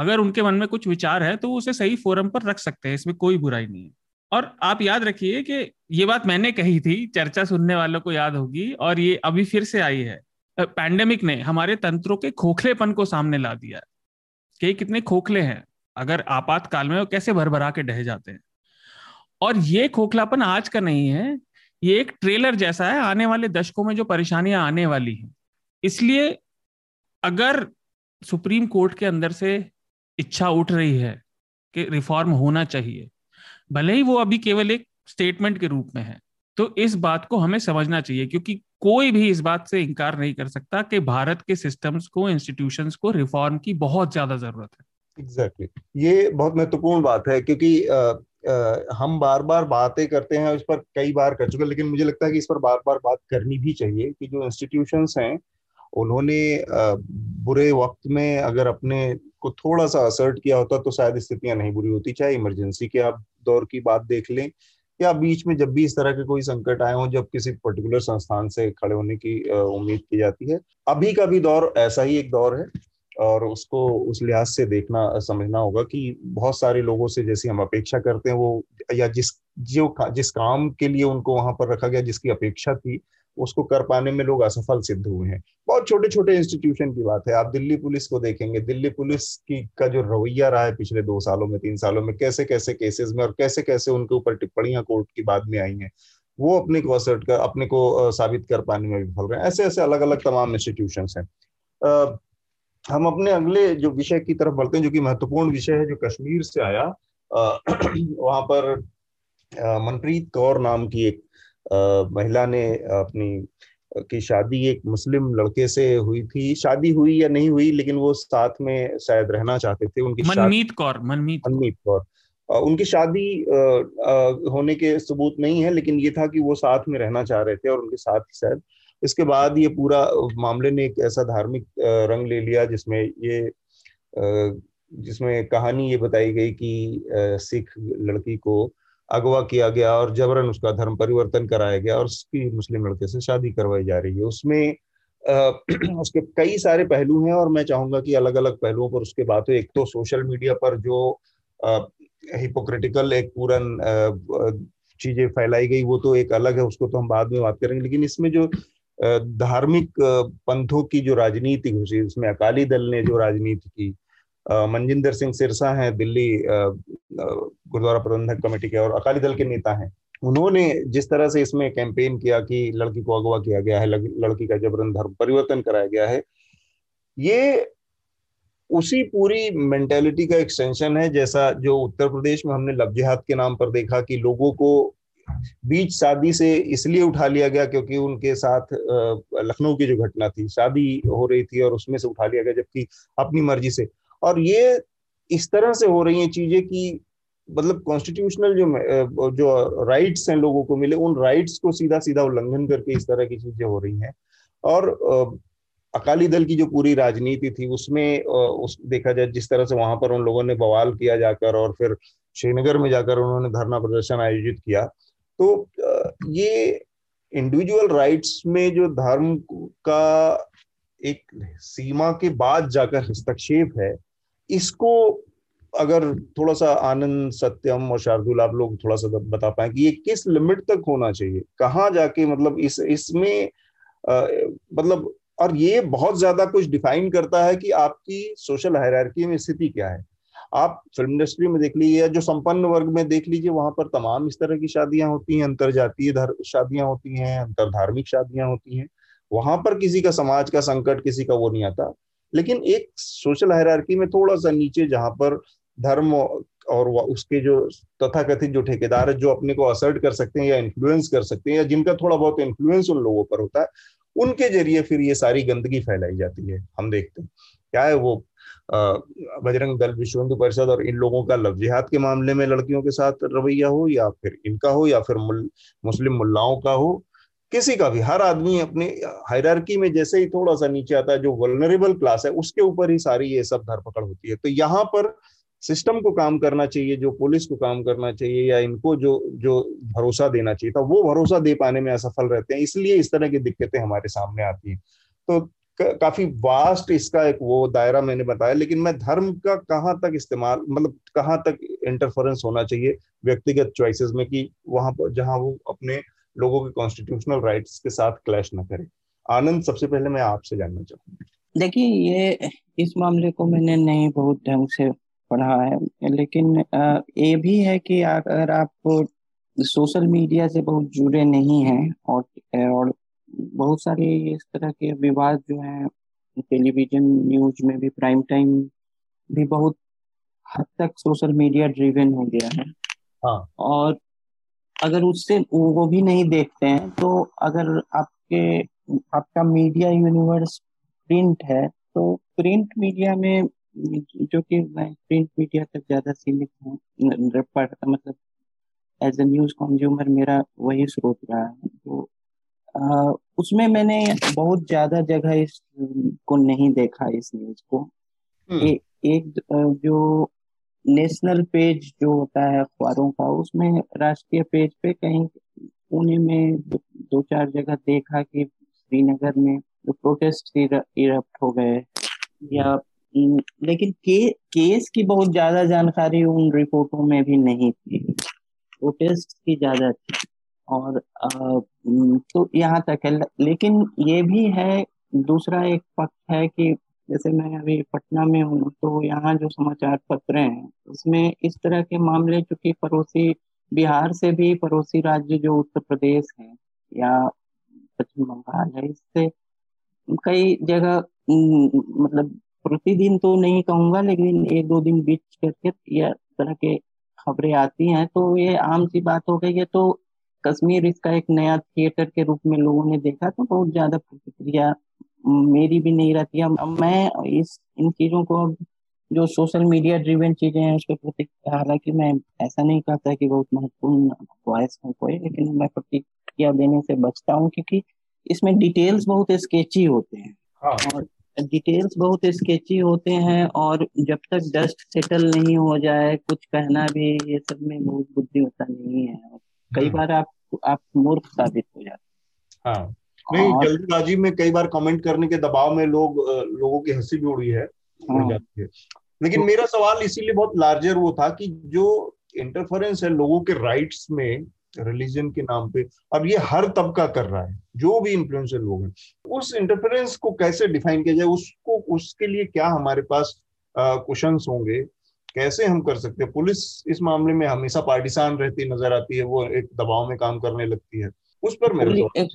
अगर उनके मन में कुछ विचार है तो वो उसे सही फोरम पर रख सकते हैं, इसमें कोई बुराई नहीं है। और आप याद रखिए कि ये बात मैंने कही थी, चर्चा सुनने वालों को याद होगी, और ये अभी फिर से आई है। पैंडेमिक ने हमारे तंत्रों के खोखलेपन को सामने ला दिया है कि कितने खोखले हैं अगर आपातकाल में वो कैसे भरभरा के ढह जाते हैं। और ये खोखलापन आज का नहीं है, ये एक ट्रेलर जैसा है आने वाले दशकों में जो परेशानियां आने वाली हैं। इसलिए अगर सुप्रीम कोर्ट के अंदर से इच्छा उठ रही है कि रिफॉर्म होना चाहिए, भले ही वो अभी केवल एक स्टेटमेंट के रूप में है, तो इस बात को हमें समझना चाहिए, क्योंकि कोई भी इस बात से इनकार नहीं कर सकता कि भारत के सिस्टम्स को, इंस्टीट्यूशंस को रिफॉर्म की बहुत ज्यादा जरूरत है। Exactly exactly. ये बहुत महत्वपूर्ण बात है, क्योंकि आ... Uh, हम बार बार बातें करते हैं, इस पर कई बार कर चुके हैं, लेकिन मुझे लगता है कि इस पर बार बार बात करनी भी चाहिए कि जो इंस्टीट्यूशंस हैं उन्होंने uh, बुरे वक्त में अगर अपने को थोड़ा सा असर्ट किया होता तो शायद स्थितियां नहीं बुरी होती। चाहे इमरजेंसी के आप दौर की बात देख लें या बीच में जब भी इस तरह के कोई संकट आए हों जब किसी पर्टिकुलर संस्थान से खड़े होने की uh, उम्मीद की जाती है। अभी का भी दौर ऐसा ही एक दौर है और उसको उस लिहाज से देखना समझना होगा कि बहुत सारे लोगों से जैसी हम अपेक्षा करते हैं वो या जिस जो जिस काम के लिए उनको वहां पर रखा गया, जिसकी अपेक्षा थी, उसको कर पाने में लोग असफल सिद्ध हुए हैं। बहुत छोटे छोटे इंस्टीट्यूशन की बात है। आप दिल्ली पुलिस को देखेंगे, दिल्ली पुलिस की का जो रवैया रहा है पिछले दो सालों में तीन सालों में, कैसे कैसे केसेस में और कैसे कैसे उनके ऊपर टिप्पणियां कोर्ट की बाद में आई हैं, वो अपने को असर्ट कर अपने को साबित कर पाने में विफल रहे हैं। ऐसे ऐसे अलग अलग तमाम इंस्टीट्यूशन हैं। हम अपने अगले जो विषय की तरफ बढ़ते हैं जो कि महत्वपूर्ण विषय है, जो कश्मीर से आया। वहां पर मनप्रीत कौर नाम की एक महिला ने अपनी की शादी एक मुस्लिम लड़के से हुई थी। शादी हुई या नहीं हुई, लेकिन वो साथ में शायद रहना चाहते थे। उनकी मनमीत कौर मनमीत मनमीत कौर उनकी शादी होने के सबूत नहीं है, लेकिन ये था कि वो साथ में रहना चाह रहे थे और उनके साथ ही शायद इसके बाद ये पूरा मामले ने एक ऐसा धार्मिक रंग ले लिया जिसमें ये जिसमें कहानी ये बताई गई कि सिख लड़की को अगवा किया गया और जबरन उसका धर्म परिवर्तन कराया गया और उसकी मुस्लिम लड़के से शादी करवाई जा रही है। उसमें उसके कई सारे पहलू हैं और मैं चाहूंगा कि अलग अलग पहलुओं पर उसके बात हो। एक तो सोशल मीडिया पर जो हिपोक्रिटिकल एक पूरन चीजें फैलाई गई वो तो एक अलग है, उसको तो हम बाद में बात करेंगे, लेकिन इसमें जो धार्मिक पंथों की जो राजनीति घुसी उसमें अकाली दल ने जो राजनीति की, मनजिंदर सिंह सिरसा हैं दिल्ली गुरुद्वारा प्रबंधक कमेटी के और अकाली दल के नेता हैं, उन्होंने जिस तरह से इसमें कैंपेन किया कि लड़की को अगवा किया गया है, लड़की का जबरन धर्म परिवर्तन कराया गया है, ये उसी पूरी मेंटेलिटी का एक्सटेंशन है जैसा जो उत्तर प्रदेश में हमने लव जिहाद के नाम पर देखा कि लोगों को बीच शादी से इसलिए उठा लिया गया क्योंकि उनके साथ लखनऊ की जो घटना थी, शादी हो रही थी और उसमें से उठा लिया गया जबकि अपनी मर्जी से। और ये इस तरह से हो रही हैं चीजें कि मतलब कॉन्स्टिट्यूशनल जो जो राइट्स हैं लोगों को मिले, उन राइट्स को सीधा सीधा उल्लंघन करके इस तरह की चीजें हो रही हैं। और अकाली दल की जो पूरी राजनीति थी उसमें उस देखा जाए जिस तरह से वहां पर उन लोगों ने बवाल किया जाकर और फिर श्रीनगर में जाकर उन्होंने धरना प्रदर्शन आयोजित किया, तो ये इंडिविजुअल राइट्स में जो धर्म का एक सीमा के बाद जाकर हस्तक्षेप है, इसको अगर थोड़ा सा आनंद, सत्यम और शार्दुल आप लोग थोड़ा सा बता पाएं कि ये किस लिमिट तक होना चाहिए, कहाँ जाके मतलब इस इसमें मतलब, और ये बहुत ज्यादा कुछ डिफाइन करता है कि आपकी सोशल हायरार्की में स्थिति क्या है। आप फिल्म इंडस्ट्री में देख लीजिए या जो संपन्न वर्ग में देख लीजिए, वहां पर तमाम इस तरह की शादियां होती हैं, अंतरजातीय शादियां होती हैं, अंतरधार्मिक शादियां होती हैं, वहां पर किसी का समाज का संकट, किसी का वो नहीं आता। लेकिन एक सोशल हायरार्की में थोड़ा सा नीचे जहां पर धर्म और उसके जो तथाकथित जो ठेकेदार है जो अपने को असर्ट कर सकते हैं या इन्फ्लुएंस कर सकते हैं या जिनका थोड़ा बहुत इन्फ्लुएंस उन लोगों पर होता है, उनके जरिए फिर ये सारी गंदगी फैलाई जाती है। हम देखते हैं क्या है वो बजरंग दल, विश्व हिंदू परिषद और इन लोगों का लव जिहाद के मामले में लड़कियों के साथ रवैया हो या फिर इनका हो या फिर मुल, मुस्लिम मुल्लाओं का हो, किसी का भी, हर आदमी अपने हायरार्की में जैसे ही थोड़ा सा नीचे आता है जो वल्नरेबल क्लास है उसके ऊपर ही सारी ये सब धरपकड़ होती है। तो यहाँ पर सिस्टम को काम करना चाहिए, जो पुलिस को काम करना चाहिए या इनको जो जो भरोसा देना चाहिए था वो भरोसा दे पाने में असफल रहते हैं, इसलिए इस तरह की दिक्कतें हमारे सामने आती हैं। तो काफी वास्ट इसका एक वो दायरा मैंने बताया, लेकिन मैं धर्म का कहाँ तक इस्तेमाल, मतलब कहाँ तक इंटरफेरेंस होना चाहिए व्यक्तिगत चॉइसेस में कि वहां पर जहाँ वो अपने लोगों के कॉन्स्टिट्यूशनल राइट्स के साथ क्लैश ना करे। आनंद, सबसे पहले मैं आपसे जानना चाहूंगा। देखिए, ये इस मामले को मैंने नहीं बहुत ढंग से पढ़ा है, लेकिन ये भी है कि अगर आप सोशल मीडिया से बहुत जुड़े नहीं हैं और और बहुत सारे इस तरह के विवाद जो है टेलीविजन न्यूज में भी, प्राइम टाइम भी बहुत हद तक सोशल मीडिया ड्रिवन हो गया है। हाँ। और अगर उससे वो भी नहीं देखते हैं तो अगर आपके आपका मीडिया यूनिवर्स प्रिंट है तो प्रिंट मीडिया में, जो कि मैं प्रिंट मीडिया तक ज्यादा सीमित हूँ, मतलब एज ए न्यूज कंज्यूमर मेरा वही स्रोत रहा है, तो आ, उसमें मैंने बहुत ज्यादा जगह इस को नहीं देखा, इस न्यूज को। ए, एक जो नेशनल पेज जो होता है अखबारों का, उसमें राष्ट्रीय पेज पे कहीं पुणे में दो, दो चार जगह देखा कि श्रीनगर में जो प्रोटेस्ट इरप्ट हो गए या, लेकिन के, केस की बहुत ज्यादा जानकारी उन रिपोर्टों में भी नहीं थी, प्रोटेस्ट की ज्यादा थी। और आ, तो यहाँ तक है, लेकिन ये भी है, दूसरा एक पक्ष है कि जैसे मैं अभी पटना में हूँ तो यहाँ जो समाचार पत्र हैं उसमें इस तरह के मामले, चूंकि पड़ोसी बिहार से भी पड़ोसी राज्य जो उत्तर प्रदेश है या पश्चिम बंगाल है, इससे कई जगह, मतलब प्रतिदिन तो नहीं कहूंगा लेकिन एक दो दिन बीच करके यह तरह के खबरें आती हैं, तो ये आम सी बात हो गई है। तो कश्मीर इसका एक नया थिएटर के रूप में लोगों ने देखा, तो बहुत ज्यादा प्रतिक्रिया मेरी भी नहीं रहती है। मैं इस इन चीजों को, अब जो सोशल मीडिया ड्रिवन चीजें हैं उसके प्रति, हालांकि मैं ऐसा नहीं कहता कि बहुत महत्वपूर्ण वॉइस है कोई, लेकिन मैं प्रतिक्रिया देने से बचता हूँ क्योंकि इसमें डिटेल्स बहुत स्केची होते हैं। हाँ। और डिटेल्स बहुत स्केची होते हैं और जब तक डस्ट सेटल नहीं हो जाए कुछ कहना भी, ये सब में बहुत बुद्धिमत्ता नहीं है, कई बार आप आप मूर्ख साबित हो जाते हैं। हाँ। नहीं, जल्दबाजी में कई बार कमेंट करने के दबाव में लोग लोगों की हंसी भी उड़ी है, उड़ जाती है। लेकिन तो, मेरा सवाल इसीलिए बहुत लार्जर वो था कि जो इंटरफेरेंस है लोगों के राइट्स में रिलीजन के नाम पे, अब ये हर तबका कर रहा है, जो भी इन्फ्लुएंसर लोग हैं, उस इंटरफेरेंस को कैसे डिफाइन किया जाए, उसको उसके लिए क्या हमारे पास क्वेश्चंस होंगे, कैसे हम कर सकते हैं? पुलिस इस मामले में हमेशा पार्टिसान रहती नजर आती है, वो एक दबाव में काम करने लगती है, उस पर मेरे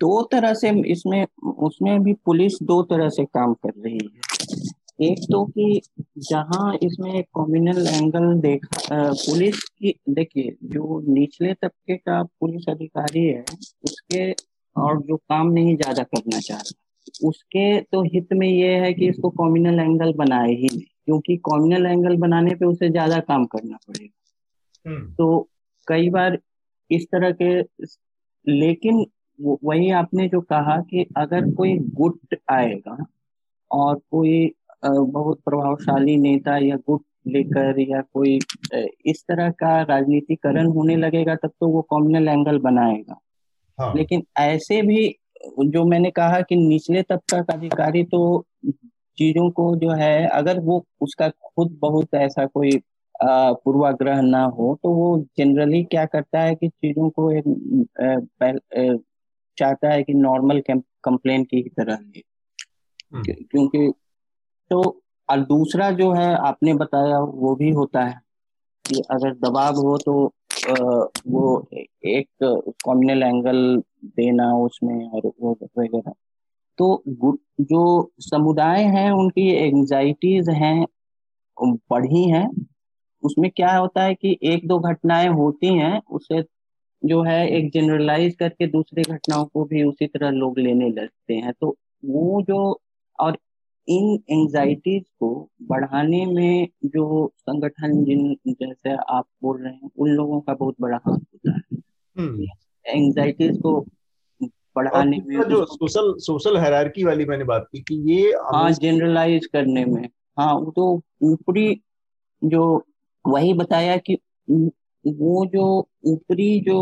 दो तरह से इसमें उसमें भी पुलिस दो तरह से काम कर रही है। एक तो कि जहाँ इसमें कम्युनल एंगल देखा, पुलिस की, देखिए जो निचले तबके का पुलिस अधिकारी है उसके, और जो काम नहीं ज्यादा करना चाह रहा उसके तो हित में ये है कि इसको कम्युनल एंगल बनाए ही नहीं, क्योंकि कम्युनल एंगल बनाने पे उसे ज्यादा काम करना पड़ेगा। तो कई बार इस तरह के, लेकिन वही आपने जो कहा कि अगर कोई गुट आएगा और कोई बहुत प्रभावशाली नेता या गुट लेकर या कोई इस तरह का राजनीतिकरण होने लगेगा तब तो वो कम्युनल एंगल बनाएगा। हाँ। लेकिन ऐसे भी जो मैंने कहा कि निचले तबका का अधिकारी तो चीजों को जो है, अगर वो उसका खुद बहुत ऐसा कोई पूर्वाग्रह ना हो तो वो जनरली क्या करता है कि चीजों को एक चाहता है कि नॉर्मल कंप्लेन की तरह ले, क्योंकि तो। और दूसरा जो है आपने बताया वो भी होता है कि अगर दबाव हो तो वो एक कम्युनल एंगल देना उसमें, और वो वगैरह। तो जो समुदाय हैं उनकी एंजाइटीज हैं बढ़ी हैं, उसमें क्या होता है कि एक दो घटनाएं होती हैं उससे जो है एक जनरलाइज करके दूसरी घटनाओं को भी उसी तरह लोग लेने लगते हैं। तो वो जो और इन एंजाइटीज को बढ़ाने में जो संगठन जिन जैसे आप बोल रहे हैं उन लोगों का बहुत बड़ा हाथ होता है एंजाइटीज को बढ़ाने में। जो सोशल सोशल हायरार्की वाली मैंने बात की कि ये हाँ जनरलाइज करने में हाँ वो तो ऊपरी जो वही बताया कि वो जो ऊपरी जो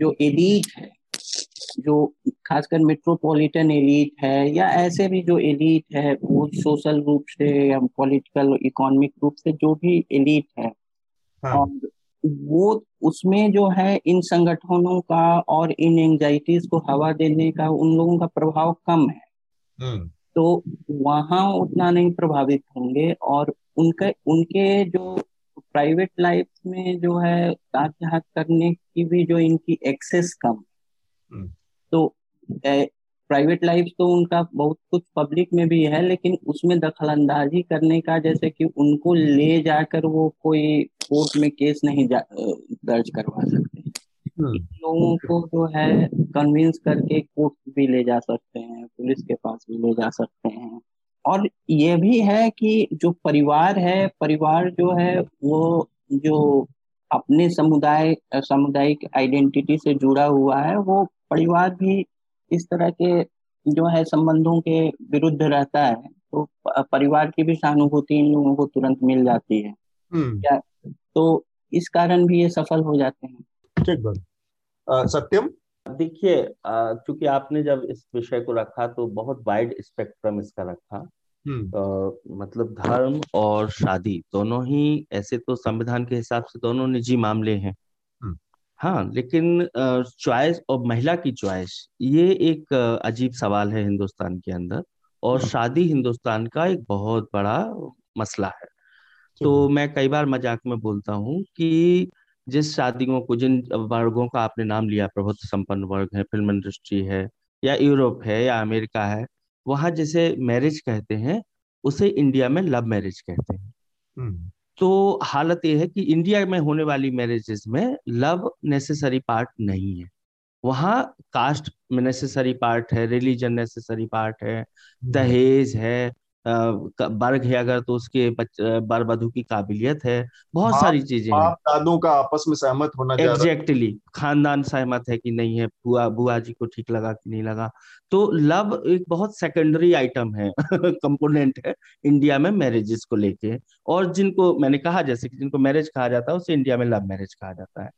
जो एलीट है जो खासकर मेट्रोपॉलिटन एलीट है या ऐसे भी जो एलीट है वो सोशल रूप से या पॉलिटिकल इकोनॉमिक रूप से जो भी एलीट है हाँ। और वो उसमें जो है इन संगठनों का और इन एंजाइटीज को हवा देने का उन लोगों का प्रभाव कम है हाँ। तो वहाँ उतना नहीं प्रभावित होंगे और उनके उनके जो प्राइवेट लाइफ में जो है आत्महत्या करने की भी जो इनकी एक्सेस कम है। तो प्राइवेट लाइफ तो उनका बहुत कुछ पब्लिक में भी है लेकिन उसमें दखलंदाजी करने का जैसे कि उनको ले जाकर वो कोई कोर्ट में केस नहीं दर्ज करवा सकते लोगों को जो है कन्विंस करके कोर्ट भी ले जा सकते हैं पुलिस के पास भी ले जा सकते हैं। और ये भी है कि जो परिवार है परिवार जो है वो जो अपने समुदाय सामुदायिक आइडेंटिटी से जुड़ा हुआ है वो परिवार भी इस तरह के जो है संबंधों के विरुद्ध रहता है तो परिवार की भी सहानुभूति इन लोगों को तुरंत मिल जाती है क्या? तो इस कारण भी ये सफल हो जाते हैं। ठीक बात सत्यम देखिए क्योंकि आपने जब इस विषय को रखा तो बहुत वाइड स्पेक्ट्रम इसका रखा तो, मतलब धर्म और शादी दोनों ही ऐसे तो संविधान के हिसाब से दोनों निजी मामले हैं हाँ लेकिन चॉइस और महिला की चॉइस ये एक अजीब सवाल है हिंदुस्तान के अंदर और शादी हिंदुस्तान का एक बहुत बड़ा मसला है। तो मैं कई बार मजाक में बोलता हूँ कि जिस शादियों को जिन वर्गों का आपने नाम लिया प्रभुत्व संपन्न वर्ग है फिल्म इंडस्ट्री है या यूरोप है या अमेरिका है वहाँ जैसे मैरिज कहते हैं उसे इंडिया में लव मैरिज कहते हैं। तो हालत यह है कि इंडिया में होने वाली मैरिजेस में लव नेसेसरी पार्ट नहीं है वहाँ कास्ट में नेसेसरी पार्ट है रिलीजन नेसेसरी पार्ट है दहेज है वर्ग है अगर तो उसके बर वधू की काबिलियत है बहुत सारी चीजें हैं दादों का आपस में सहमत होना एग्जैक्टली exactly, खानदान सहमत है कि नहीं है बुआ बुआ जी को ठीक लगा कि नहीं लगा। तो लव एक बहुत सेकेंडरी आइटम है कंपोनेंट है इंडिया में मैरिजेस को लेके और जिनको मैंने कहा जैसे कि जिनको मैरिज कहा जाता है उसे इंडिया में लव मैरिज कहा जाता है।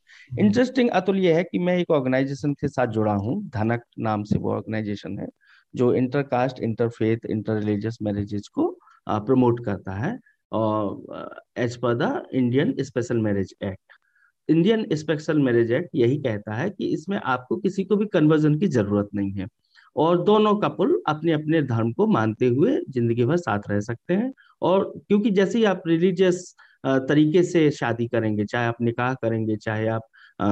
इंटरेस्टिंग अतुल ये है कि मैं एक ऑर्गेनाइजेशन के साथ जुड़ा हूँ धनक नाम से वो ऑर्गेनाइजेशन है जो intercaste interfaith inter religious marriages को प्रमोट करता है और as per the Indian special marriage act Indian special marriage act यही कहता है कि इसमें आपको किसी को भी कन्वर्जन की जरूरत नहीं है और दोनों कपल अपने अपने धर्म को मानते हुए जिंदगी भर साथ रह सकते हैं। और क्योंकि जैसे ही आप रिलीजियस तरीके से शादी करेंगे चाहे आप निकाह करेंगे चाहे आप आ,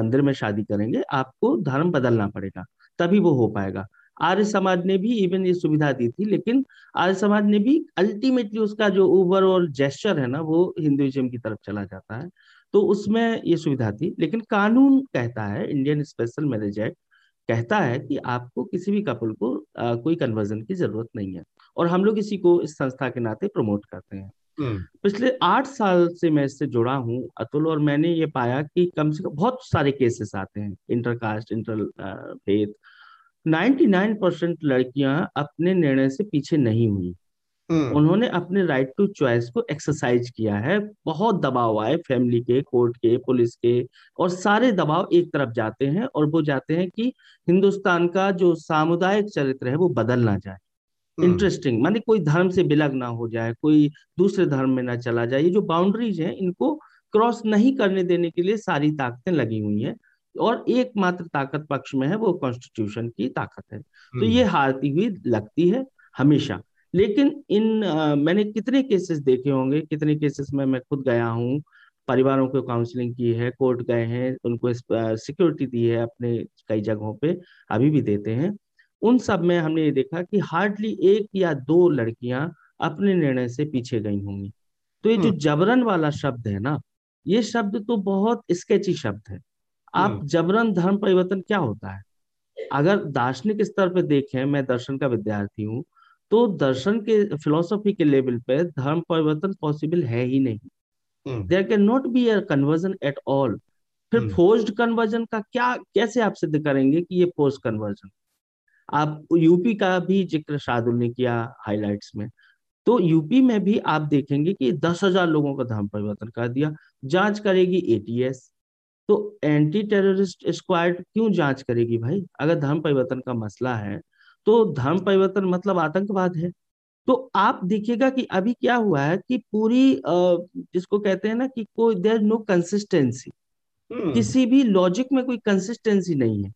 मंदिर में शादी करेंगे आपको धर्म बदलना पड़ेगा तभी वो हो पाएगा। आर्य समाज ने भी इवन ये सुविधा दी थी लेकिन आर्य समाज ने भी अल्टीमेटली उसका जो ओवरऑल जेस्चर है ना वो हिंदुइज्म की तरफ चला जाता है तो उसमें ये सुविधा थी। लेकिन कानून कहता है इंडियन स्पेशल मैरिज एक्ट कहता है कि आपको किसी भी कपल को आ, कोई कन्वर्जन की जरूरत नहीं है और हम लोग इसी को इस संस्था के नाते प्रमोट करते हैं। पिछले आठ साल से मैं इससे जुड़ा हूँ अतुल और मैंने ये पाया कि कम से कम बहुत सारे केसेस आते हैं इंटरकास्ट इंटर फेथ निन्यानवे परसेंट लड़कियां अपने निर्णय से पीछे नहीं हुई उन्होंने अपने राइट टू चॉइस को एक्सरसाइज किया है। बहुत दबाव आए फैमिली के कोर्ट के पुलिस के और सारे दबाव एक तरफ जाते हैं और वो जाते हैं कि हिंदुस्तान का जो सामुदायिक चरित्र है वो बदल ना जाए इंटरेस्टिंग माने कोई धर्म से बिलग ना हो जाए कोई दूसरे धर्म में ना चला जाए ये जो बाउंड्रीज है इनको क्रॉस नहीं करने देने के लिए सारी ताकतें लगी हुई हैं और एकमात्र ताकत पक्ष में है वो कॉन्स्टिट्यूशन की ताकत है। तो ये हारती हुई लगती है हमेशा। लेकिन इन आ, मैंने कितने केसेस देखे होंगे कितने केसेस में मैं खुद गया हूँ परिवारों को काउंसलिंग की है कोर्ट गए हैं उनको सिक्योरिटी दी है अपने कई जगहों पे अभी भी देते हैं। उन सब में हमने ये देखा कि हार्डली एक या दो लड़कियां अपने निर्णय से पीछे गई होंगी। तो ये जो जबरन वाला शब्द है ना ये शब्द तो बहुत स्केची शब्द है आप जबरन धर्म परिवर्तन क्या होता है? अगर दार्शनिक स्तर पे देखें, मैं दर्शन का विद्यार्थी हूँ, तो दर्शन के फिलोसॉफी के लेवल पे धर्म परिवर्तन पॉसिबल है ही नहीं। There can not be a conversion at all. फिर फोर्स्ड कन्वर्जन का क्या, कैसे आप सिद्ध करेंगे कि ये फोर्स्ड कन्वर्जन? आप यूपी का भी जिक्र शार्दुल ने किया हाइलाइट्स में, तो यूपी में भी आप देखेंगे कि दस हजार लोगों का धर्म परिवर्तन कर दिया। जांच करेगी एटीएस, तो एंटी टेररिस्ट स्क्वाड क्यों जांच करेगी भाई? अगर धर्म परिवर्तन का मसला है तो धर्म परिवर्तन मतलब आतंकवाद है। तो आप देखिएगा कि अभी क्या हुआ है कि पूरी जिसको कहते हैं ना कि कोई देयर नो कंसिस्टेंसी, किसी भी लॉजिक में कोई कंसिस्टेंसी नहीं है।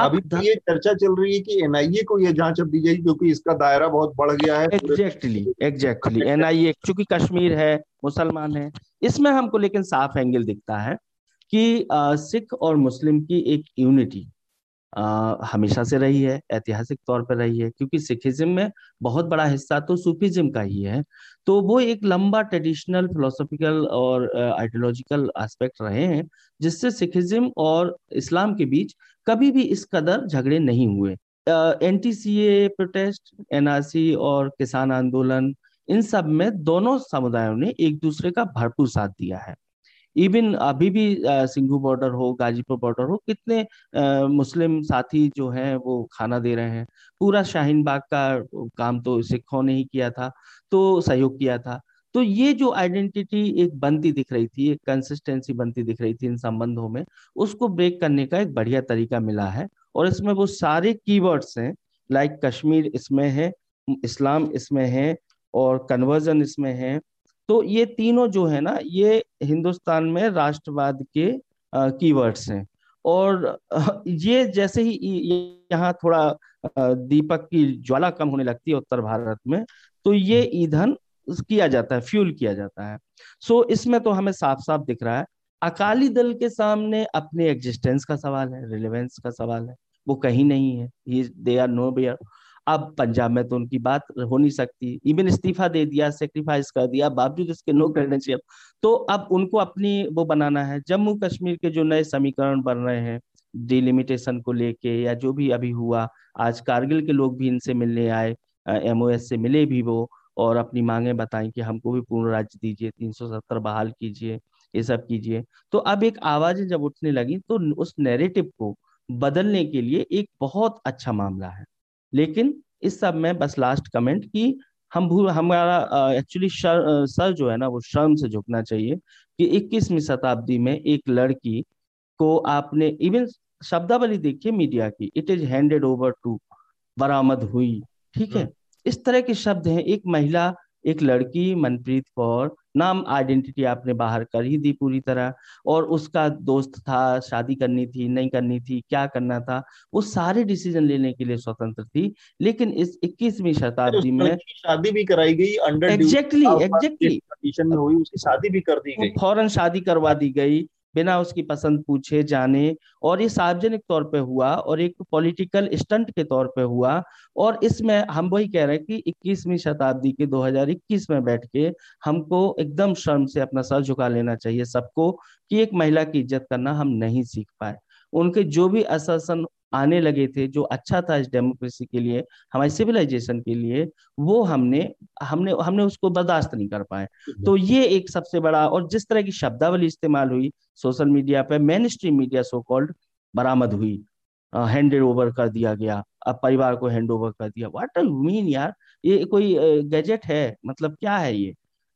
अभी तो ये चर्चा चल रही है कि एनआईए को ये जांच अब दी जाएगी क्योंकि इसका दायरा बहुत बढ़ गया है। एग्जैक्टली एग्जैक्टली एनआईए क्योंकि कश्मीर है, मुसलमान है। इसमें हमको लेकिन साफ एंगल दिखता है कि सिख और मुस्लिम की एक यूनिटी हमेशा से रही है, ऐतिहासिक तौर पर रही है, क्योंकि सिखिज्म में बहुत बड़ा हिस्सा तो सूफीज्म का ही है। तो वो एक लंबा ट्रेडिशनल फिलोसॉफिकल और आइडियोलॉजिकल एस्पेक्ट रहे हैं, जिससे सिखिज्म और इस्लाम के बीच कभी भी इस कदर झगड़े नहीं हुए। एनटीसीए प्रोटेस्ट, एनआरसी और किसान आंदोलन, इन सब में दोनों समुदायों ने एक दूसरे का भरपूर साथ दिया है। इवन अभी भी सिंघू बॉर्डर हो, गाजीपुर बॉर्डर हो, कितने आ, मुस्लिम साथी जो हैं वो खाना दे रहे हैं। पूरा शाहीन बाग का काम तो सिखों ने ही किया था, तो सहयोग किया था। तो ये जो आइडेंटिटी एक बनती दिख रही थी, एक कंसिस्टेंसी बनती दिख रही थी इन संबंधों में, उसको ब्रेक करने का एक बढ़िया तरीका मिला है। और इसमें वो सारे कीवर्ड्स हैं, लाइक कश्मीर इसमें है, इस्लाम इसमें है और कन्वर्जन इसमें है। तो ये तीनों जो है ना, ये हिंदुस्तान में राष्ट्रवाद के कीवर्ड्स हैं। और ये जैसे ही यहाँ थोड़ा दीपक की ज्वाला कम होने लगती है उत्तर भारत में, तो ये ईंधन किया जाता है, फ्यूल किया जाता है। सो इसमें तो हमें साफ साफ दिख रहा है अकाली दल के सामने अपने एग्जिस्टेंस का सवाल है, रिलेवेंस का सवाल है, वो कहीं नहीं है। ही दे आर नो वेयर। अब पंजाब में तो उनकी बात हो नहीं सकती, इवन इस्तीफा दे दिया, सेक्रीफाइस कर दिया, बावजूद इसके नो क्रेडेंशियल। तो अब उनको अपनी वो बनाना है। जम्मू कश्मीर के जो नए समीकरण बन रहे हैं डिलिमिटेशन को लेके, या जो भी अभी हुआ, आज कारगिल के लोग भी इनसे मिलने आए, एमओएस से मिले भी वो, और अपनी मांगे बताएं कि हमको भी पूर्ण राज्य दीजिए, तीन सौ सत्तर बहाल कीजिए, ये सब कीजिए। तो अब एक आवाजें जब उठने लगी तो उस नैरेटिव को बदलने के लिए एक बहुत अच्छा मामला है। लेकिन इस सब में बस लास्ट कमेंट कि हम भूल हमारा एक्चुअली सर, सर जो है ना वो शर्म से झुकना चाहिए कि इक्कीसवीं शताब्दी में एक लड़की को आपने, इवन शब्दावली देखिए मीडिया की, it is handed over to, बरामद हुई, ठीक है, इस तरह के शब्द हैं। एक महिला, एक लड़की, मनप्रीत कौर, नाम आइडेंटिटी आपने बाहर कर ही दी पूरी तरह। और उसका दोस्त था, शादी करनी थी, नहीं करनी थी, क्या करना था, वो सारे डिसीजन लेने के लिए स्वतंत्र थी। लेकिन इस इक्कीसवीं शताब्दी में शादी भी कराई गई, अंडर एग्जैक्टली एग्जैक्टली कंडीशन में हुई, उसकी शादी भी कर दी गई, फौरन शादी करवा दी गई बिना उसकी पसंद पूछे जाने। और ये सार्वजनिक तौर पे हुआ और एक पॉलिटिकल स्टंट के तौर पे हुआ। और इसमें हम वही कह रहे हैं कि इक्कीसवीं शताब्दी के दो हज़ार इक्कीस में बैठ के हमको एकदम शर्म से अपना सर झुका लेना चाहिए सबको कि एक महिला की इज्जत करना हम नहीं सीख पाए। उनके जो भी आश्वासन आने लगे थे, जो अच्छा था इस डेमोक्रेसी के लिए, हमारे सिविलाइजेशन के लिए, वो हमने हमने हमने उसको बर्दाश्त नहीं कर पाए। तो ये एक सबसे बड़ा, और जिस तरह की शब्दावली इस्तेमाल हुई सोशल मीडिया पे, main stream media, so called बरामद हुई, हैंडेड ओवर कर दिया गया, अब परिवार को हैंड ओवर कर दिया। व्हाट डू यू मीन यार, ये कोई गैजेट है? मतलब क्या है ये?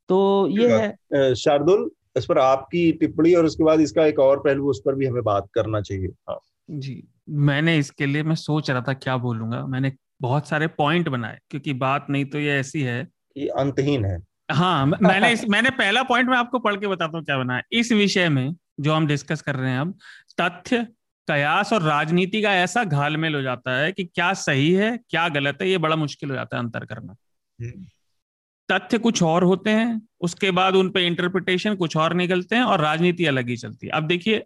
तो ये है। शार्दुल, इस पर आपकी टिप्पणी, और उसके बाद इसका एक और पहलू, उस पर भी हमें बात करना चाहिए। जी, मैंने इसके लिए मैं सोच रहा था क्या बोलूंगा, मैंने बहुत सारे पॉइंट बनाए, क्योंकि बात नहीं तो ये ऐसी है, ये अंतहीन है। हाँ, मैंने इस, मैंने पहला पॉइंट मैं आपको पढ़ के बताता हूँ क्या बनाया इस विषय में जो हम डिस्कस कर रहे हैं। अब तथ्य, कयास और राजनीति का ऐसा घालमेल हो जाता है कि क्या सही है क्या गलत है, ये बड़ा मुश्किल हो जाता है अंतर करना। तथ्य कुछ और होते हैं, उसके बाद उन पे इंटरप्रिटेशन कुछ और निकलते हैं, और राजनीति अलग ही चलती है। अब देखिए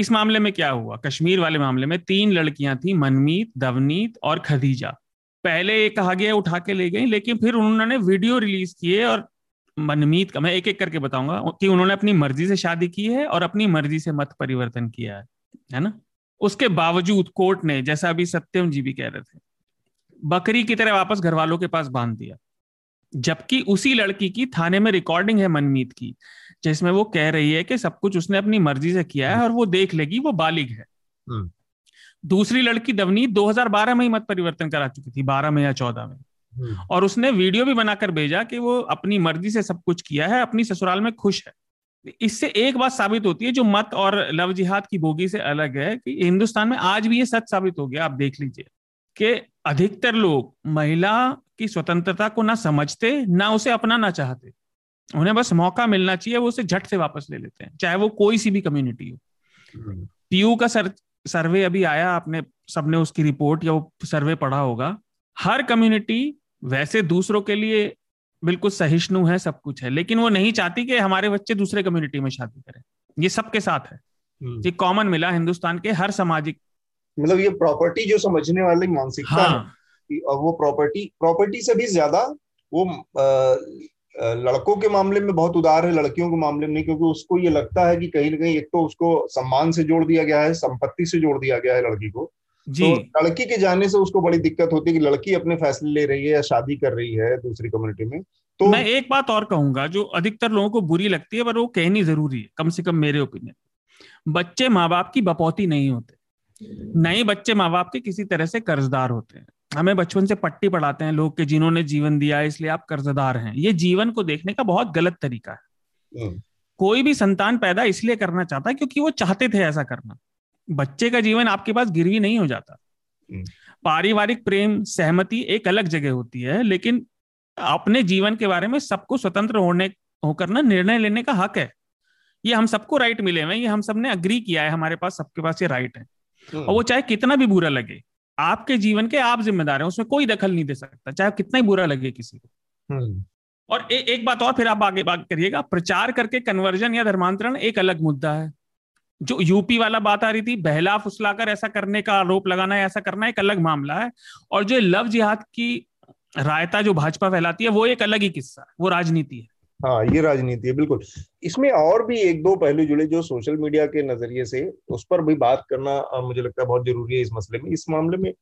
इस मामले में क्या हुआ, कश्मीर वाले मामले में तीन लड़कियां थी, मनमीत, दवनीत और खदीजा। पहले ये कहा गया उठा के ले गई, लेकिन फिर उन्होंने वीडियो रिलीज किए, और मनमीत का मैं एक एक करके बताऊंगा कि उन्होंने अपनी मर्जी से शादी की है और अपनी मर्जी से मत परिवर्तन किया है। है ना। उसके बावजूद कोर्ट ने, जैसा अभी सत्यम जी भी कह रहे थे, बकरी की तरह वापस घर वालों के पास बांध दिया, जबकि उसी लड़की की थाने में रिकॉर्डिंग है मनमीत की, जिसमें वो कह रही है कि सब कुछ उसने अपनी मर्जी से किया है और वो देख लेगी, वो बालिग है। दूसरी लड़की दवनीत दो हज़ार बारह में ही मत परिवर्तन करा चुकी थी, बारह में या चौदह में, और उसने वीडियो भी बनाकर भेजा कि वो अपनी मर्जी से सब कुछ किया है, अपनी ससुराल में खुश है। इससे एक बात साबित होती है जो मत और लव जिहाद की बोगी से अलग है, कि हिंदुस्तान में आज भी ये सच साबित हो गया। आप देख लीजिए कि अधिकतर लोग महिला की स्वतंत्रता को ना समझते, ना उसे अपनाना चाहते। उन्हें बस मौका मिलना चाहिए, वो उसे झट से वापस ले लेते हैं, चाहे वो कोई सी भी कम्युनिटी हो। पीयू का सर, सर्वे अभी आया, आपने सबने उसकी रिपोर्ट या वो सर्वे पढ़ा होगा। हर कम्युनिटी वैसे दूसरों के लिए बिल्कुल सहिष्णु है, सब कुछ है, लेकिन वो नहीं चाहती कि हमारे बच्चे दूसरे कम्युनिटी में शादी करें। ये सबके साथ है, ये कॉमन मिला हिंदुस्तान के हर सामाजिक, मतलब ये प्रॉपर्टी जो समझने वाले मानसिकता हाँ। है, और वो प्रॉपर्टी प्रॉपर्टी से भी ज्यादा वो आ, लड़कों के मामले में बहुत उदार है, लड़कियों के मामले में नहीं, क्योंकि उसको ये लगता है कि कहीं ना कहीं एक तो उसको सम्मान से जोड़ दिया गया है, संपत्ति से जोड़ दिया गया है लड़की को, जी। तो लड़की के जाने से उसको बड़ी दिक्कत होती है कि लड़की अपने फैसले ले रही है या शादी कर रही है दूसरी कम्युनिटी में। तो मैं एक बात और कहूंगा जो अधिकतर लोगों को बुरी लगती है, पर वो कहनी जरूरी है, कम से कम मेरे ओपिनियन। बच्चे माँ बाप की बपौती नहीं होते, नहीं बच्चे माँ बाप के किसी तरह से कर्जदार होते हैं। हमें बचपन से पट्टी पढ़ाते हैं लोग के जिन्होंने जीवन दिया इसलिए आप कर्जदार हैं। ये जीवन को देखने का बहुत गलत तरीका है। कोई भी संतान पैदा इसलिए करना चाहता है क्योंकि वो चाहते थे ऐसा करना। बच्चे का जीवन आपके पास गिरवी नहीं हो जाता। पारिवारिक प्रेम सहमति एक अलग जगह होती है, लेकिन अपने जीवन के बारे में सबको स्वतंत्र होने होकर ना निर्णय लेने का हक है। ये हम सबको राइट मिले हुए, ये हम सबने अग्री किया है, हमारे पास सबके पास ये राइट है। और वो चाहे कितना भी बुरा लगे, आपके जीवन के आप जिम्मेदार हैं, उसमें कोई दखल नहीं दे सकता, चाहे कितना ही बुरा लगे किसी को। और ए, एक बात और, फिर आप आगे बात करिएगा। प्रचार करके कन्वर्जन या धर्मांतरण एक अलग मुद्दा है। जो यूपी वाला बात आ रही थी, बहला फुसलाकर ऐसा करने का आरोप लगाना है, ऐसा करना एक अलग मामला है। और जो लव जिहाद की रायता जो भाजपा फैलाती है, वो एक अलग ही किस्सा है, वो राजनीति है। हाँ, ये राजनीति है, बिल्कुल। इसमें और भी एक दो पहलू जुड़े जो सोशल मीडिया के नजरिए से, उस पर भी बात करना मुझे लगता है बहुत जरूरी है इस मसले में। इस मामले में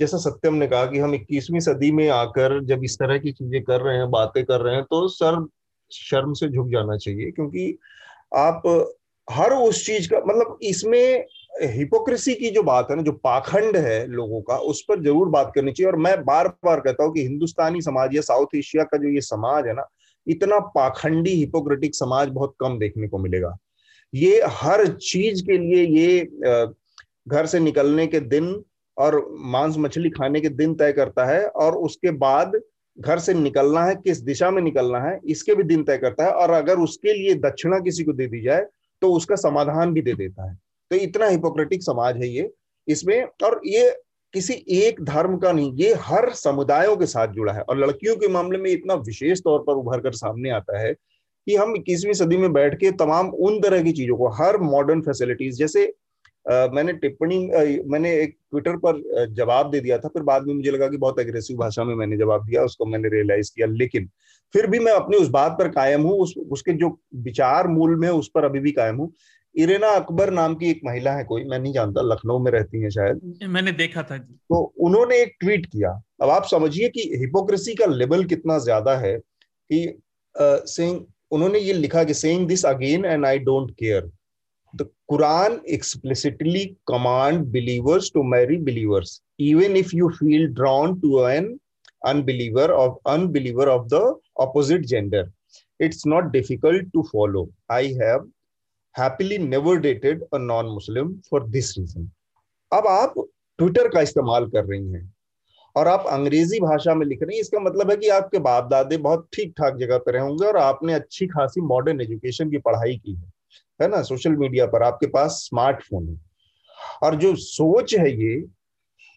जैसा सत्यम ने कहा कि हम इक्कीसवीं सदी में आकर जब इस तरह की चीजें कर रहे हैं, बातें कर रहे हैं, तो सर शर्म से झुक जाना चाहिए, क्योंकि आप हर उस चीज का, मतलब इसमें हिपोक्रेसी की जो बात है ना, जो पाखंड है लोगों का, उस पर जरूर बात करनी चाहिए। और मैं बार बार कहता हूँ कि हिंदुस्तानी समाज या साउथ एशिया का जो ये समाज है ना, इतना पाखंडी हिपोक्रेटिक समाज बहुत कम देखने को मिलेगा। ये हर चीज के लिए, ये घर से निकलने के दिन और मांस मछली खाने के दिन तय करता है, और उसके बाद घर से निकलना है, किस दिशा में निकलना है, इसके भी दिन तय करता है। और अगर उसके लिए दक्षिणा किसी को दे दी जाए तो उसका समाधान भी दे देता है। तो इतना हिपोक्रेटिक समाज है ये, इसमें। और ये किसी एक धर्म का नहीं, ये हर समुदायों के साथ जुड़ा है। और लड़कियों के मामले में इतना विशेष तौर पर उभर कर सामने आता है कि हम इक्कीसवीं सदी में बैठ के तमाम उन तरह की चीजों को, हर मॉडर्न फैसिलिटीज, जैसे आ, मैंने टिप्पणी आ, मैंने एक ट्विटर पर जवाब दे दिया था, फिर बाद में मुझे लगा कि बहुत एग्रेसिव भाषा में मैंने जवाब दिया, उसको मैंने रियलाइज किया, लेकिन फिर भी मैं अपनी उस बात पर कायम हूँ, उस, उसके जो विचार मूल में, उस पर अभी भी कायम हूँ। इरेना अकबर नाम की एक महिला है, कोई, मैं नहीं जानता, लखनऊ में रहती है शायद, मैंने देखा था जी। तो उन्होंने एक ट्वीट किया। अब आप समझिए कि हिपोक्रेसी का लेवल कितना ज्यादा है कि सेइंग uh, उन्होंने ये लिखा कि saying this again and I don't care, the Quran explicitly command believers to marry believers even if you feel drawn to an unbeliever of unbeliever of the opposite gender, it's not difficult to follow, I have happily never dated a non-Muslim for this reason। अब आप Twitter का इस्तेमाल कर रही हैं और आप अंग्रेजी भाषा में लिख रही हैं, इसका मतलब है कि आपके बाप दादे बहुत ठीक ठाक जगह पर होंगे और आपने अच्छी खासी मॉडर्न एजुकेशन की पढ़ाई की है, है ना। सोशल मीडिया पर आपके पास स्मार्टफोन है, और जो सोच है ये,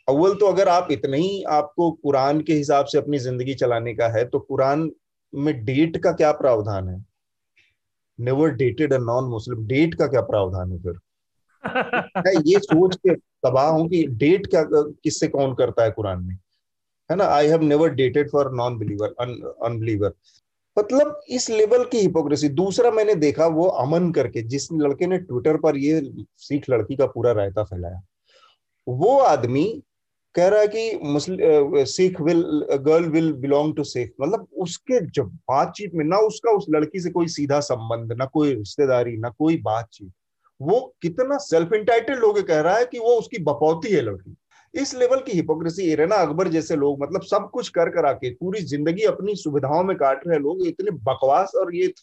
अव्वल तो अगर आप इतने ही, आपको कुरान के हिसाब से अपनी जिंदगी चलाने का है, तो कुरान में डेट का क्या प्रावधान है? Never dated a non Muslim, date का क्या प्रावधान है? फिर मैं ये सोच के तबाह हूं कि डेट क्या, किससे कौन करता है कुरान में, है ना। I have never dated for non believer, unbeliever. मतलब इस लेवल की हिपोक्रेसी। दूसरा मैंने देखा वो अमन करके, जिस लड़के ने ट्विटर पर ये सिख लड़की का पूरा रायता फैलाया, वो आदमी कह रहा है कि Muslim Sikh will girl will belong to Sikh, मतलब उसके जब बातचीत में ना उसका उस लड़की से कोई सीधा संबंध, ना कोई रिश्तेदारी, ना कोई बातचीत, वो कितना सेल्फ इंटाइटेड लोग कह रहा है कि वो उसकी बपौती है लड़की। इस लेवल की हिपोक्रेसी, इरेना अकबर जैसे लोग, मतलब सब कुछ कर कर आके पूरी जिंदगी अपनी सुविधाओं में काट रहे लोग, इतने बकवास और ये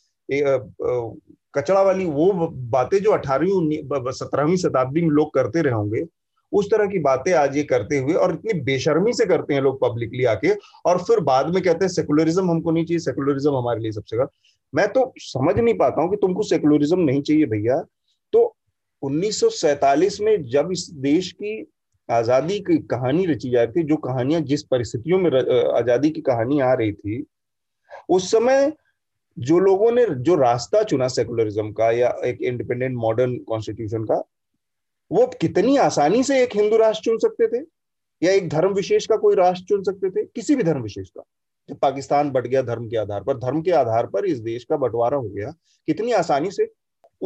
कचड़ा वाली वो बातें जो अठारहवीं सत्रहवीं शताब्दी में लोग करते रहे होंगे, उस तरह की बातें आज ये करते हुए, और इतनी बेशर्मी से करते हैं लोग पब्लिकली आके, और फिर बाद में कहते हैं सेकुलरिज्म हमको नहीं चाहिए, सेकुलरिज्म हमारे लिए सबसे गलत। मैं तो समझ नहीं पाता हूँ कि तुमको सेकुलरिज्म नहीं चाहिए भैया। तो उन्नीस सौ सैतालीस में जब इस देश की आजादी की कहानी रची जाती, जो कहानियां जिस परिस्थितियों में आजादी की कहानी आ रही थी, उस समय जो लोगों ने जो रास्ता चुना सेकुलरिज्म का या एक इंडिपेंडेंट मॉडर्न कॉन्स्टिट्यूशन का, वो कितनी आसानी से एक हिंदू राष्ट्र चुन सकते थे या एक धर्म विशेष का कोई राष्ट्र चुन सकते थे, किसी भी धर्म विशेष का। जब पाकिस्तान बट गया धर्म के आधार पर, धर्म के आधार पर इस देश का बंटवारा हो गया, कितनी आसानी से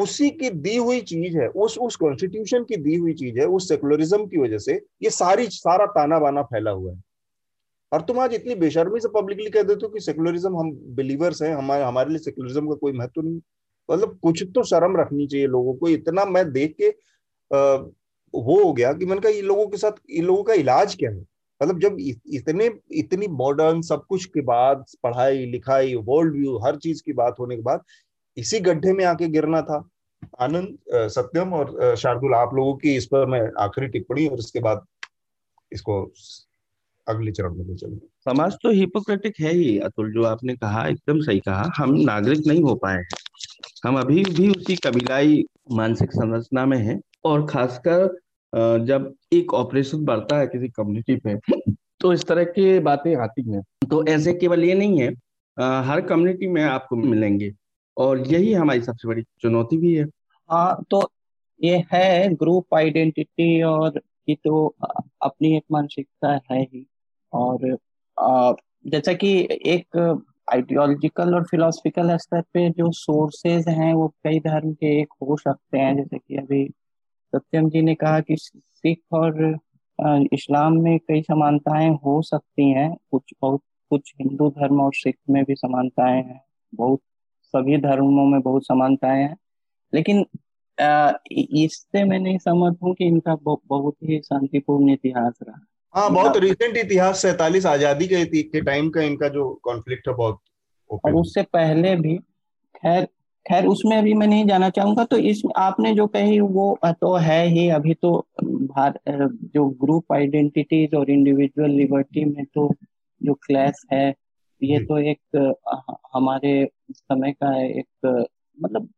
उसी की दी हुई चीज है, उस उस कॉन्स्टिट्यूशन की दी हुई चीज है, उस सेकुलरिज्म की वजह से ये सारी सारा ताना बाना फैला हुआ है। और तुम आज इतनी बेशर्मी से पब्लिकली कह देते हो कि सेकुलरिज्म हम बिलीवर्स हैं, हमारे हमारे लिए सेकुलरिज्म का कोई महत्व नहीं। मतलब कुछ तो शर्म रखनी चाहिए लोगों को। इतना मैं देख के आ, वो हो गया कि मैंने कहा इन लोगों के साथ इन लोगों का इलाज क्या है। मतलब जब इतने इतनी मॉडर्न सब कुछ के बाद, पढ़ाई लिखाई, वर्ल्ड व्यू, हर चीज की बात होने के बाद इसी गड्ढे में आके गिरना था। आनंद, सत्यम और शार्दुल, आप लोगों की इस पर मैं आखिरी टिप्पणी, और इसके बाद इसको अगले चरण में ले चलेंगे। समाज तो हिपोक्रेटिक है ही अतुल, जो आपने कहा एकदम सही कहा। हम नागरिक नहीं हो पाए हैं, हम अभी भी उसी कबीलाई मानसिक संरचना में हैं। और खासकर जब एक ऑपरेशन बढ़ता है किसी कम्युनिटी पे तो इस तरह की बातें आती हैं। तो ऐसे केवल ये नहीं है, हर कम्युनिटी में आपको मिलेंगे, और यही हमारी सबसे बड़ी चुनौती भी है। आ, तो ये है ग्रुप आइडेंटिटी और की तो अपनी एक मानसिकता है ही। और आ, जैसा कि एक आइडियोलॉजिकल और फिलोसफिकल स्तर पे जो सोर्सेज हैं वो कई धर्म के एक हो सकते हैं, जैसे कि अभी सत्यम जी ने कहा कि सिख और इस्लाम में कई समानताएं हो सकती हैं, कुछ बहुत कुछ हिंदू धर्म और सिख में भी समानताएं हैं, बहुत सभी धर्मों में बहुत समानताएं हैं। लेकिन इससे मैं नहीं समझूं कि इनका बहुत ही शांतिपूर्ण इतिहास रहा। हाँ, बहुत रिसेंट इतिहास, सैतालीस आजादी के, के टाइम का इनका जो कॉन्फ्लिक्ट है बहुत, और उससे पहले भी। खैर खैर उसमें अभी मैं नहीं जाना चाहूंगा। तो इस आपने जो कही वो तो है ही। अभी तो जो ग्रुप आइडेंटिटीज और इंडिविजुअल लिबर्टी में तो जो क्लैश है, ये तो एक हमारे समय का एक मतलब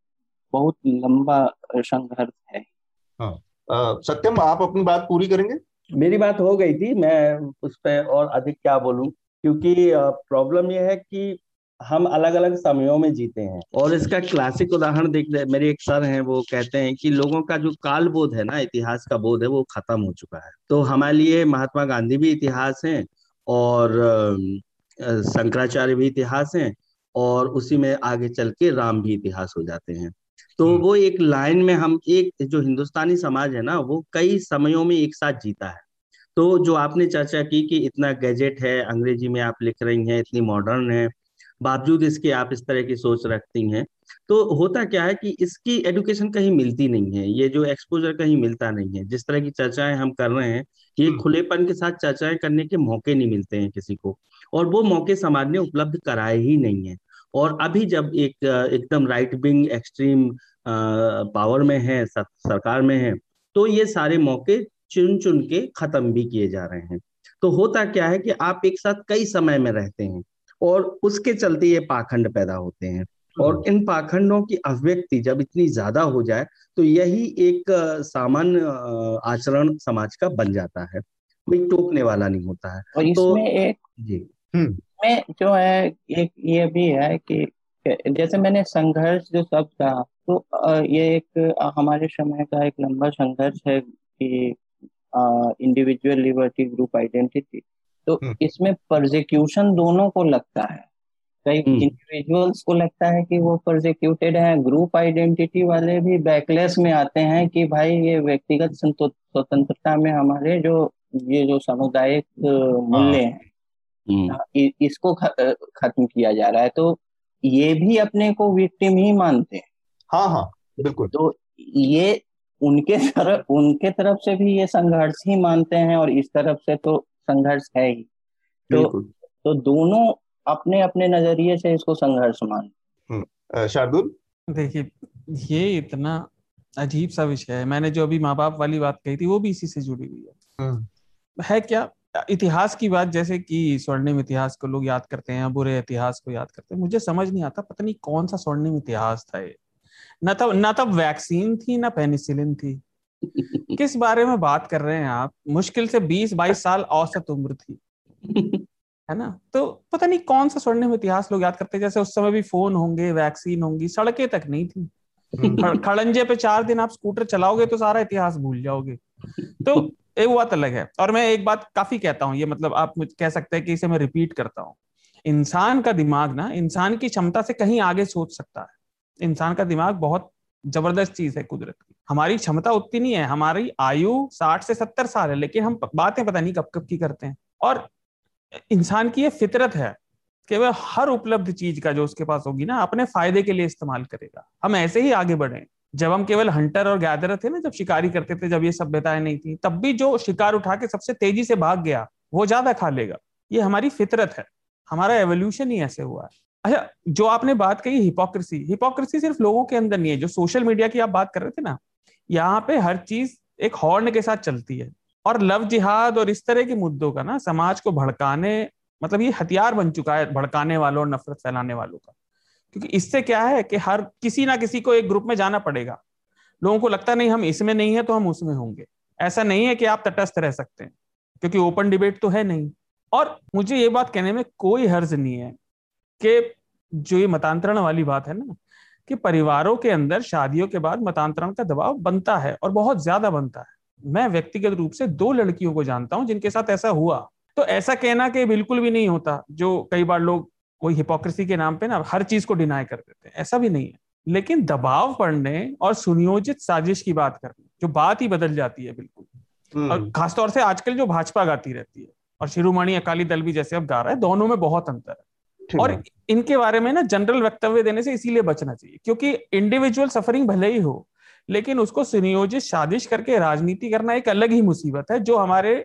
बहुत लंबा संघर्ष है। हाँ। आ, सत्यम, आप अपनी बात पूरी करेंगे? मेरी बात हो गई थी, मैं उस पर और अधिक क्या बोलूं, क्योंकि प्रॉब्लम यह है कि हम अलग अलग समयों में जीते हैं। और इसका क्लासिक उदाहरण देख रहे, मेरे एक सर हैं, वो कहते हैं कि लोगों का जो काल बोध है ना, इतिहास का बोध है, वो खत्म हो चुका है। तो हमारे लिए महात्मा गांधी भी इतिहास हैं, और शंकराचार्य भी इतिहास हैं, और उसी में आगे चल के राम भी इतिहास हो जाते हैं। तो वो एक लाइन में हम एक जो हिंदुस्तानी समाज है ना, वो कई समयों में एक साथ जीता है। तो जो आपने चर्चा की कि इतना गैजेट है, अंग्रेजी में आप लिख रही हैं, इतनी मॉडर्न है, बावजूद इसके आप इस तरह की सोच रखती हैं। तो होता क्या है कि इसकी एडुकेशन कहीं मिलती नहीं है, ये जो एक्सपोजर कहीं मिलता नहीं है। जिस तरह की चर्चाएं हम कर रहे हैं, ये खुलेपन के साथ चर्चाएं करने के मौके नहीं मिलते हैं किसी को, और वो मौके समाज ने उपलब्ध कराए ही नहीं है। और अभी जब एक एकदम राइट विंग एक्सट्रीम पावर में है, सरकार में है, तो ये सारे मौके चुन चुन के खत्म भी किए जा रहे हैं। तो होता क्या है कि आप एक साथ कई समय में रहते हैं, और उसके चलते ये पाखंड पैदा होते हैं। और इन पाखंडों की अभिव्यक्ति जब इतनी ज्यादा हो जाए, तो यही एक सामान्य आचरण समाज का बन जाता है, कोई टोकने वाला नहीं होता है। और इसमें तो, एक जी में जो है एक ये भी है कि जैसे मैंने संघर्ष जो शब्द कहा, तो ये एक हमारे समय का एक लंबा संघर्ष है कि इंडिविजुअल लिबर्टी, ग्रुप आइडेंटिटी। तो इसमें परसिक्यूशन दोनों को लगता है। कई इंडिविजुअल्स को लगता है कि वो परसिक्यूटेड है, ग्रुप आइडेंटिटी वाले भी बैकलेस में आते हैं कि भाई ये व्यक्तिगत स्वतंत्रता में हमारे जो ये जो सामुदायिक मूल्य हैं इसको खत्म किया जा रहा है, तो ये भी अपने को विक्टिम ही मानते हैं। हाँ हाँ बिल्कुल। तो ये उनके तरफ उनके तरफ से भी ये संघर्ष ही मानते हैं और इस तरफ से तो संघर्ष है ही, तो तो दोनों अपने अपने नजरिए से इसको संघर्ष मानते। शार्दुल, देखिए ये इतना अजीब सा विषय है। मैंने जो अभी माँ बाप वाली बात कही थी वो भी इसी से जुड़ी हुई है। है क्या इतिहास की बात, जैसे कि स्वर्णिम इतिहास को लोग याद करते हैं, बुरे इतिहास को याद करते हैं, मुझे समझ नहीं आता पता नहीं कौन सा स्वर्णिम इतिहास था ये। ना तब ना तब वैक्सीन थी ना पेनिसिलिन थी। किस बारे में बात कर रहे हैं आप? मुश्किल से बीस बाईस साल औसत उम्र थी, है ना? तो पता नहीं कौन सा स्वर्णिम इतिहास लोग याद करते हैं। जैसे उस समय भी फोन होंगे, वैक्सीन होंगी, सड़कें तक नहीं थी, खड़ंजे पे चार दिन आप स्कूटर चलाओगे तो सारा इतिहास भूल जाओगे। तो एक बात अलग है। और मैं एक बात काफी कहता हूँ, ये मतलब आप मुझे कह सकते हैं कि इसे मैं रिपीट करता हूँ, इंसान का दिमाग ना इंसान की क्षमता से कहीं आगे सोच सकता है। इंसान का दिमाग बहुत जबरदस्त चीज है कुदरत की। हमारी क्षमता उतनी नहीं है। हमारी आयु साठ से सत्तर साल है, लेकिन हम बातें पता नहीं कब कब की करते हैं। और इंसान की ये फितरत है कि वह हर उपलब्ध चीज का जो उसके पास होगी ना अपने फायदे के लिए इस्तेमाल करेगा। हम ऐसे ही आगे बढ़े। जब हम केवल हंटर और गैदरर थे ना, जब शिकारी करते थे, जब ये सभ्यताएं नहीं थी, तब भी जो शिकार उठा के सबसे तेजी से भाग गया वो ज्यादा खा लेगा। ये हमारी फितरत है, हमारा एवोल्यूशन ही ऐसे हुआ है। अच्छा, जो आपने बात कही हिपोक्रेसी, हिपोक्रेसी सिर्फ लोगों के अंदर नहीं है। जो सोशल मीडिया की आप बात कर रहे थे ना, यहाँ पे हर चीज एक हॉर्न के साथ चलती है। और लव जिहाद और इस तरह के मुद्दों का ना समाज को भड़काने, मतलब ये हथियार बन चुका है भड़काने वालों और नफरत फैलाने वालों का। क्योंकि इससे क्या है कि हर किसी ना किसी को एक ग्रुप में जाना पड़ेगा। लोगों को लगता नहीं हम इसमें नहीं है तो हम उसमें होंगे। ऐसा नहीं है कि आप तटस्थ रह सकते हैं, क्योंकि ओपन डिबेट तो है नहीं। और मुझे ये बात कहने में कोई हर्ज नहीं है कि जो ये मतांतरण वाली बात है ना, कि परिवारों के अंदर शादियों के बाद मतांतरण का दबाव बनता है और बहुत ज्यादा बनता है। मैं व्यक्तिगत रूप से दो लड़कियों को जानता हूं जिनके साथ ऐसा हुआ। तो ऐसा कहना कि बिल्कुल भी नहीं होता, जो कई बार लोग वही हिपोक्रेसी के नाम पे ना हर चीज को डिनाई कर देते हैं, ऐसा भी नहीं है। लेकिन दबाव पड़ने और सुनियोजित साजिश की बात करनी, जो बात ही बदल जाती है बिल्कुल। और खासतौर से आजकल जो भाजपा गाती रहती है और शिरोमणि अकाली दल भी जैसे अब गा रहा है, दोनों में बहुत अंतर है। और इनके बारे में ना जनरल वक्तव्य देने से इसीलिए बचना चाहिए, क्योंकि इंडिविजुअल सफरिंग भले ही हो, लेकिन उसको सुनियोजित साजिश करके राजनीति करना एक अलग ही मुसीबत है, जो हमारे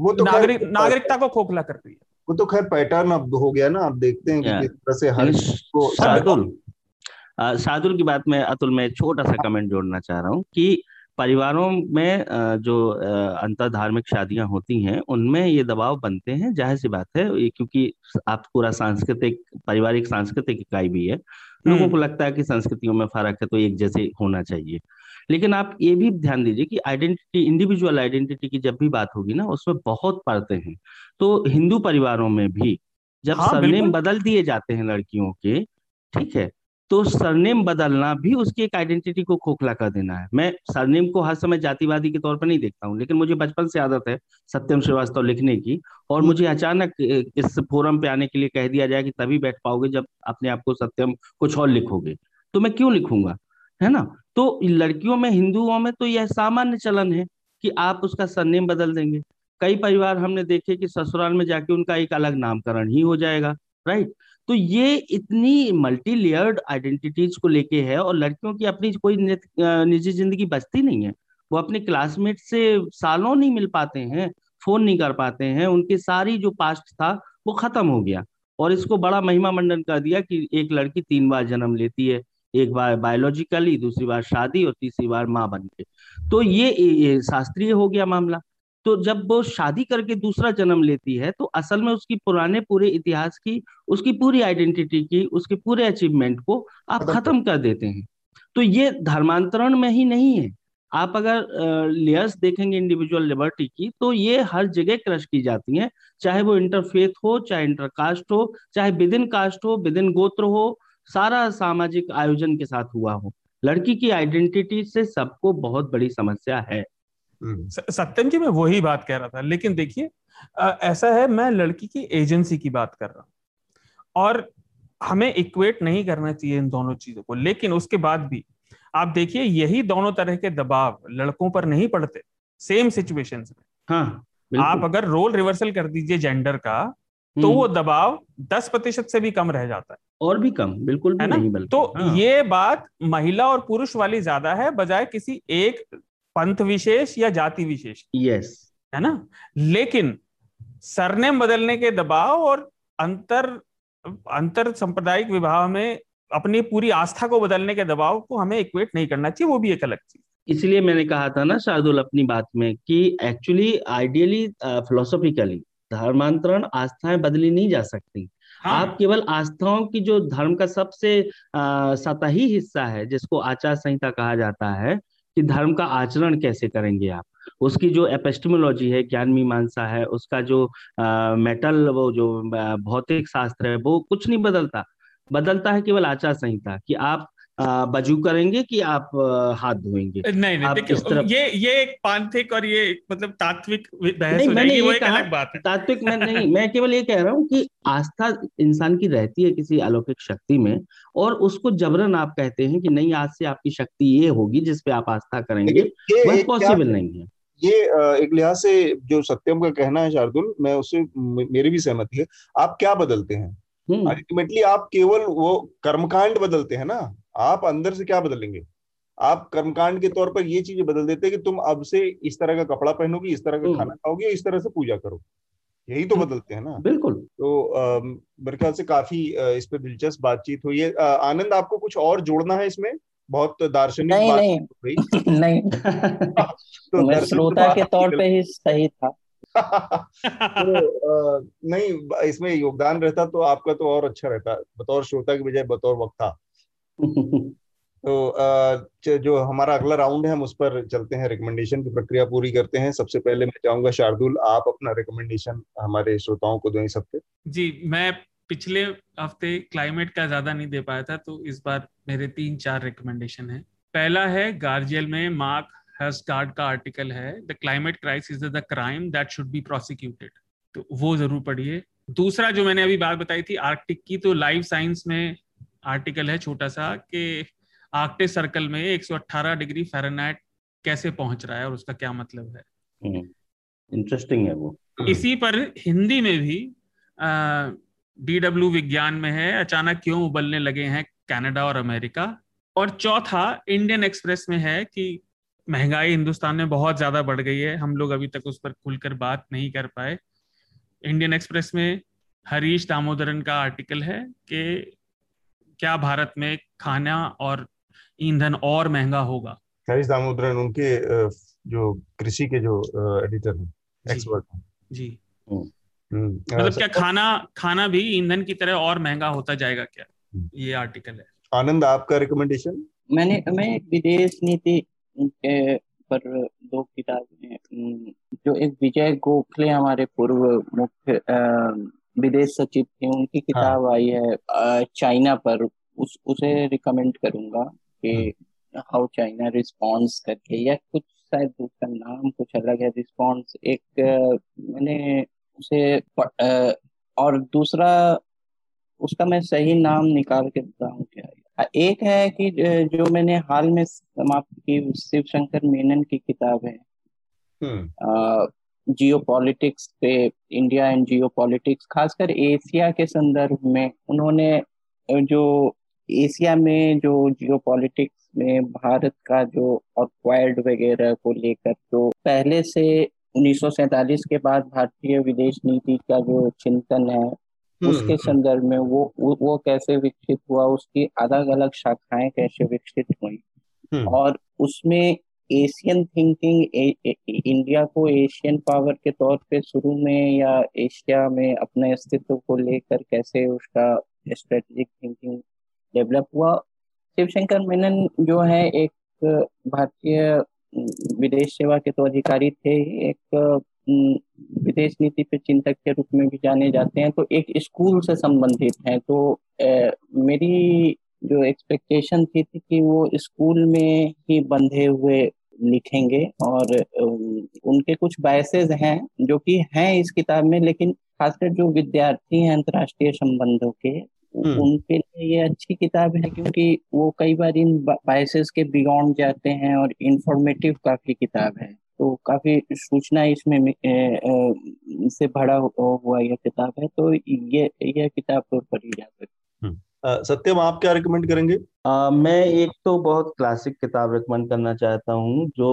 वो तो नागरिक नागरिकता को खोखला कर रही है। वो तो खैर पैटर्न अब हो गया ना, आप देखते हैं कि किस तरह से हर को। शार्दुल शार्दुल की बात में अतुल मैं छोटा सा कमेंट जोड़ना चाह रहा हूँ कि परिवारों में जो अंतर्धार्मिक शादियां होती हैं उनमें ये दबाव बनते हैं, जाहिर सी बात है, क्योंकि आप पूरा सांस्कृतिक पारिवारिक सांस्कृतिक इकाई भी है। लोगों को लगता है कि संस्कृतियों में फर्क है तो एक जैसे होना चाहिए। लेकिन आप ये भी ध्यान दीजिए कि आइडेंटिटी, इंडिविजुअल आइडेंटिटी की जब भी बात होगी ना उसमें बहुत पढ़ते हैं। तो हिंदू परिवारों में भी जब हाँ, सरनेम बदल दिए जाते हैं लड़कियों के, ठीक है, तो सरनेम बदलना भी उसकी एक आइडेंटिटी को खोखला कर देना है। मैं सरनेम को हर समय जातिवादी के तौर पर नहीं देखता हूँ, लेकिन मुझे बचपन से आदत है सत्यम श्रीवास्तव लिखने की, और मुझे अचानक इस फोरम पे आने के लिए कह दिया जाए कि तभी बैठ पाओगे जब अपने आप को सत्यम कुछ और लिखोगे, तो मैं क्यों लिखूंगा, है ना? तो लड़कियों में, हिंदुओं में तो यह सामान्य चलन है कि आप उसका सरनेम बदल देंगे। कई परिवार हमने देखे कि ससुराल में जाके उनका एक अलग नामकरण ही हो जाएगा, राइट? तो ये इतनी मल्टी लेयर्ड आइडेंटिटीज को लेके है, और लड़कियों की अपनी कोई निजी जिंदगी बचती नहीं है। वो अपने क्लासमेट से सालों नहीं मिल पाते हैं, फोन नहीं कर पाते हैं, उनके सारी जो पास्ट था वो खत्म हो गया। और इसको बड़ा महिमा मंडन कर दिया कि एक लड़की तीन बार जन्म लेती है, एक बार बायोलॉजिकली, दूसरी बार शादी और तीसरी बार माँ बन के। तो ये, ये शास्त्रीय हो गया मामला। तो जब वो शादी करके दूसरा जन्म लेती है तो असल में उसकी पुराने पूरे इतिहास की, उसकी पूरी आइडेंटिटी की, उसके पूरे अचीवमेंट को आप खत्म कर देते हैं। तो ये धर्मांतरण में ही नहीं है। आप अगर लेयर्स देखेंगे इंडिविजुअल लिबर्टी की, तो ये हर जगह क्रश की जाती है, चाहे वो इंटरफेथ हो, चाहे इंटरकास्ट हो, चाहे विदिन कास्ट हो, विदिन गोत्र हो, सारा सामाजिक आयोजन के साथ हुआ हो। लड़की की आइडेंटिटी से सबको बहुत बड़ी समस्या है। सत्यम जी मैं वही बात कह रहा था, लेकिन देखिए ऐसा है, मैं लड़की की एजेंसी की बात कर रहा हूँ। और हमें इक्वेट नहीं करना चाहिए इन दोनों चीजों को। लेकिन उसके बाद भी आप देखिए यही दोनों तरह के दबाव लड़कों पर नहीं पड़ते सेम सिचुएशंस में। हाँ, आप अगर रोल रिवर्सल कर दीजिए जेंडर का तो वो दबाव दस प्रतिशत से भी कम रह जाता है, और भी कम, बिल्कुल भी नहीं, बल्कि। तो हाँ। ये बात महिला और पुरुष वाली ज्यादा है बजाय किसी एक पंथ विशेष या जाति विशेष। यस, है ना। लेकिन सरनेम बदलने के दबाव और अंतर अंतर सांप्रदायिक विवाह में अपनी पूरी आस्था को बदलने के दबाव को हमें इक्वेट नहीं करना चाहिए, वो भी एक अलग चीज। इसलिए मैंने कहा था ना शार्दुल अपनी बात में कि एक्चुअली आइडियली फिलोसॉफिकली धर्मांतरण आस्थाएं बदली नहीं जा सकती। हाँ। आप केवल आस्थाओं की जो धर्म का सबसे सतही हिस्सा है जिसको आचार संहिता कहा जाता है कि धर्म का आचरण कैसे करेंगे आप, उसकी जो एपिस्टेमोलॉजी है, ज्ञान मीमांसा है, उसका जो आ, मेटल वो जो भौतिक शास्त्र है, वो कुछ नहीं बदलता। बदलता है केवल आचार संहिता कि आप आ, बजू करेंगे कि आप आ, हाथ धोएंगे। नहीं नहीं, देखिए तरफ... ये ये एक पांथिक और ये मतलब तात्विक बहस हो जाएगी, वो एक अलग बात है। तात्विक मैं नहीं, मैं केवल ये कह रहा हूँ कि आस्था इंसान की रहती है किसी अलौकिक शक्ति में, और उसको जबरन आप कहते हैं कि नहीं आज से आपकी शक्ति ये होगी जिसपे आप आस्था करेंगे, बस पॉसिबल नहीं है। ये एक लिहाज से जो सत्यम का कहना है शार्दुल, मैं उससे मेरी भी सहमति है। आप क्या बदलते हैं अल्टीमेटली? आप केवल वो कर्मकांड बदलते हैं ना, आप अंदर से क्या बदलेंगे? आप कर्मकांड के तौर पर ये चीजें बदल देते हैं कि तुम अब से इस तरह का कपड़ा पहनोगी, इस तरह का खाना खाओगे, इस तरह से पूजा करो, यही तो बदलते हैं ना। बिल्कुल। तो मेरे ख्याल से काफी इस पर दिलचस्प बातचीत हुई है। आनंद, आपको कुछ और जोड़ना है इसमें? बहुत दार्शनिक नहीं, बात नहीं, नहीं। तो मैं श्रोता के तौर पे ही सही था। तो, नहीं, इसमें योगदान रहता तो आपका तो और अच्छा रहता, बतौर श्रोता के बजाय बतौर वक्ता। तो जो हमारा अगला राउंड है हम उस पर चलते हैं, रिकमेंडेशन की प्रक्रिया पूरी करते हैं। सबसे पहले मैं चाहूंगा शार्दुल, आप अपना रिकमेंडेशन हमारे श्रोताओं को दें सबके। जी, मैं पिछले हफ्ते क्लाइमेट का ज्यादा नहीं दे पाया था, तो इस बार मेरे तीन चार रिकमेंडेशन है। पहला है गार्जियल में मार्क हर्ट्सगार्ड का आर्टिकल है, the climate crisis is the crime that should be prosecuted, तो वो जरूर पढ़िए। दूसरा जो मैंने अभी बात बताई थी आर्कटिक की, तो लाइव साइंस में आर्टिकल है छोटा सा कि आर्कटिक सर्कल में एक सौ अठारह डिग्री फ़ारेनहाइट कैसे पहुंच रहा है और उसका क्या मतलब है। इंटरेस्टिंग है वो। इसी पर हिंदी में भी डीडब्ल्यू विज्ञान में है, अचानक क्यों उबलने लगे हैं कनाडा और अमेरिका। और चौथा इंडियन एक्सप्रेस में है कि महंगाई हिंदुस्तान में बहुत ज्यादा बढ़ गई है, हम लोग अभी तक उस पर खुलकर बात नहीं कर पाए। इंडियन एक्सप्रेस में हरीश दामोदरन का आर्टिकल है कि क्या भारत में खाना और ईंधन और महंगा होगा। हरीश दामोदरन उनके जो कृषि के जो एडिटर हैं, एक्सपर्ट हैं। जी, मतलब क्या खाना खाना भी ईंधन की तरह और महंगा होता जाएगा क्या, ये आर्टिकल है। आनंद, आपका रिकमेंडेशन? मैंने मैं विदेश नीति के पर दो किताबें, जो एक विजय गोखले हमारे पूर्व मुख्य विदेश सचिव थे, उनकी किताब हाँ। आई है चाइना पर, उस उसे रिकमेंड करूंगा कि हाउ चाइना रिस्पॉन्स करके, या कुछ शायद दूसरा नाम कुछ अलग है रिस्पॉन्स, एक मैंने उसे आ, और दूसरा उसका मैं सही नाम निकाल के बताऊं क्या। एक है कि जो मैंने हाल में समाप्त की शिवशंकर मेनन की किताब है जियोपॉलिटिक्स पे, इंडिया एंड जियोपॉलिटिक्स, खासकर एशिया के संदर्भ में। उन्होंने जो एशिया में जो जियोपॉलिटिक्स में भारत का जो अक्वायर्ड वगैरह को लेकर, तो पहले से उन्नीस सौ सैतालीस के बाद भारतीय विदेश नीति का जो चिंतन है उसके संदर्भ में वो वो कैसे विकसित हुआ, उसकी अलग अलग शाखाएं कैसे विकसित हुई, और उसमें एशियन थिंकिंग, ए, ए, इंडिया को एशियन पावर के तौर पे शुरू में या एशिया में अपने अस्तित्व को लेकर कैसे उसका स्ट्रेटेजिक थिंकिंग डेवलप हुआ। शिवशंकर मेनन जो है एक भारतीय विदेश सेवा के तो अधिकारी थे, एक विदेश नीति पे चिंतक के रूप में भी जाने जाते हैं, तो एक स्कूल से संबंधित हैं। तो ए, मेरी जो एक्सपेक्टेशन थी, थी कि वो स्कूल में ही बंधे हुए लिखेंगे, और उनके कुछ बायसेज हैं जो कि हैं इस किताब में, लेकिन खासकर जो विद्यार्थी हैं अंतर्राष्ट्रीय संबंधों के, उनके लिए ये अच्छी किताब है क्योंकि वो कई बार इन बायसेस के बियॉन्ड जाते हैं और इंफॉर्मेटिव काफी किताब है, तो काफी सूचना इसमें ए, ए, से भरा हुआ यह किताब है, तो ये यह किताब तो पढ़ी जा सकती है। सत्यम, आप क्या रिकमेंड करेंगे? आ, मैं एक तो बहुत क्लासिक किताब रिकमेंड करना चाहता हूँ जो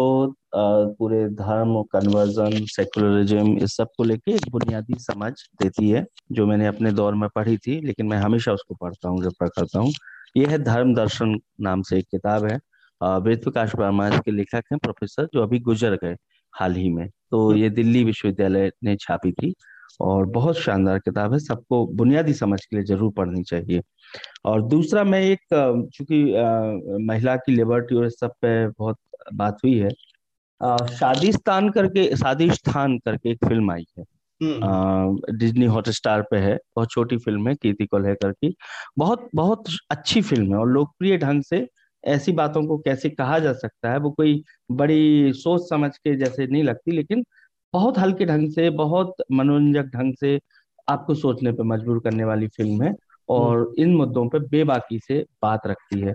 आ, पूरे धर्म, कन्वर्जन, सेकुलरिज्म, इस सब को लेके एक बुनियादी समझ देती है, जो मैंने अपने दौर में पढ़ी थी, लेकिन मैं हमेशा उसको पढ़ता हूँ रेफर करता हूँ। यह है धर्म दर्शन नाम से एक किताब है, अवित् प्रकाश वर्मा इसके लेखक हैं, प्रोफेसर जो अभी गुजर गए हाल ही में, तो ये दिल्ली विश्वविद्यालय ने छापी थी और बहुत शानदार किताब है, सबको बुनियादी समझ के लिए जरूर पढ़नी चाहिए। और दूसरा, मैं एक चूंकि महिला की लिबर्टी और सब पे बहुत बात हुई है, शादिस्तान करके शादिस्तान करके एक फिल्म आई है, डिज्नी हॉटस्टार पे है, बहुत छोटी फिल्म है कीर्ति कोल्हेकर की, बहुत बहुत अच्छी फिल्म है और लोकप्रिय ढंग से ऐसी बातों को कैसे कहा जा सकता है, वो कोई बड़ी सोच समझ के जैसे नहीं लगती, लेकिन बहुत हल्के ढंग से, बहुत मनोरंजक ढंग से आपको सोचने पर मजबूर करने वाली फिल्म है और इन मुद्दों पर बेबाकी से बात रखती है,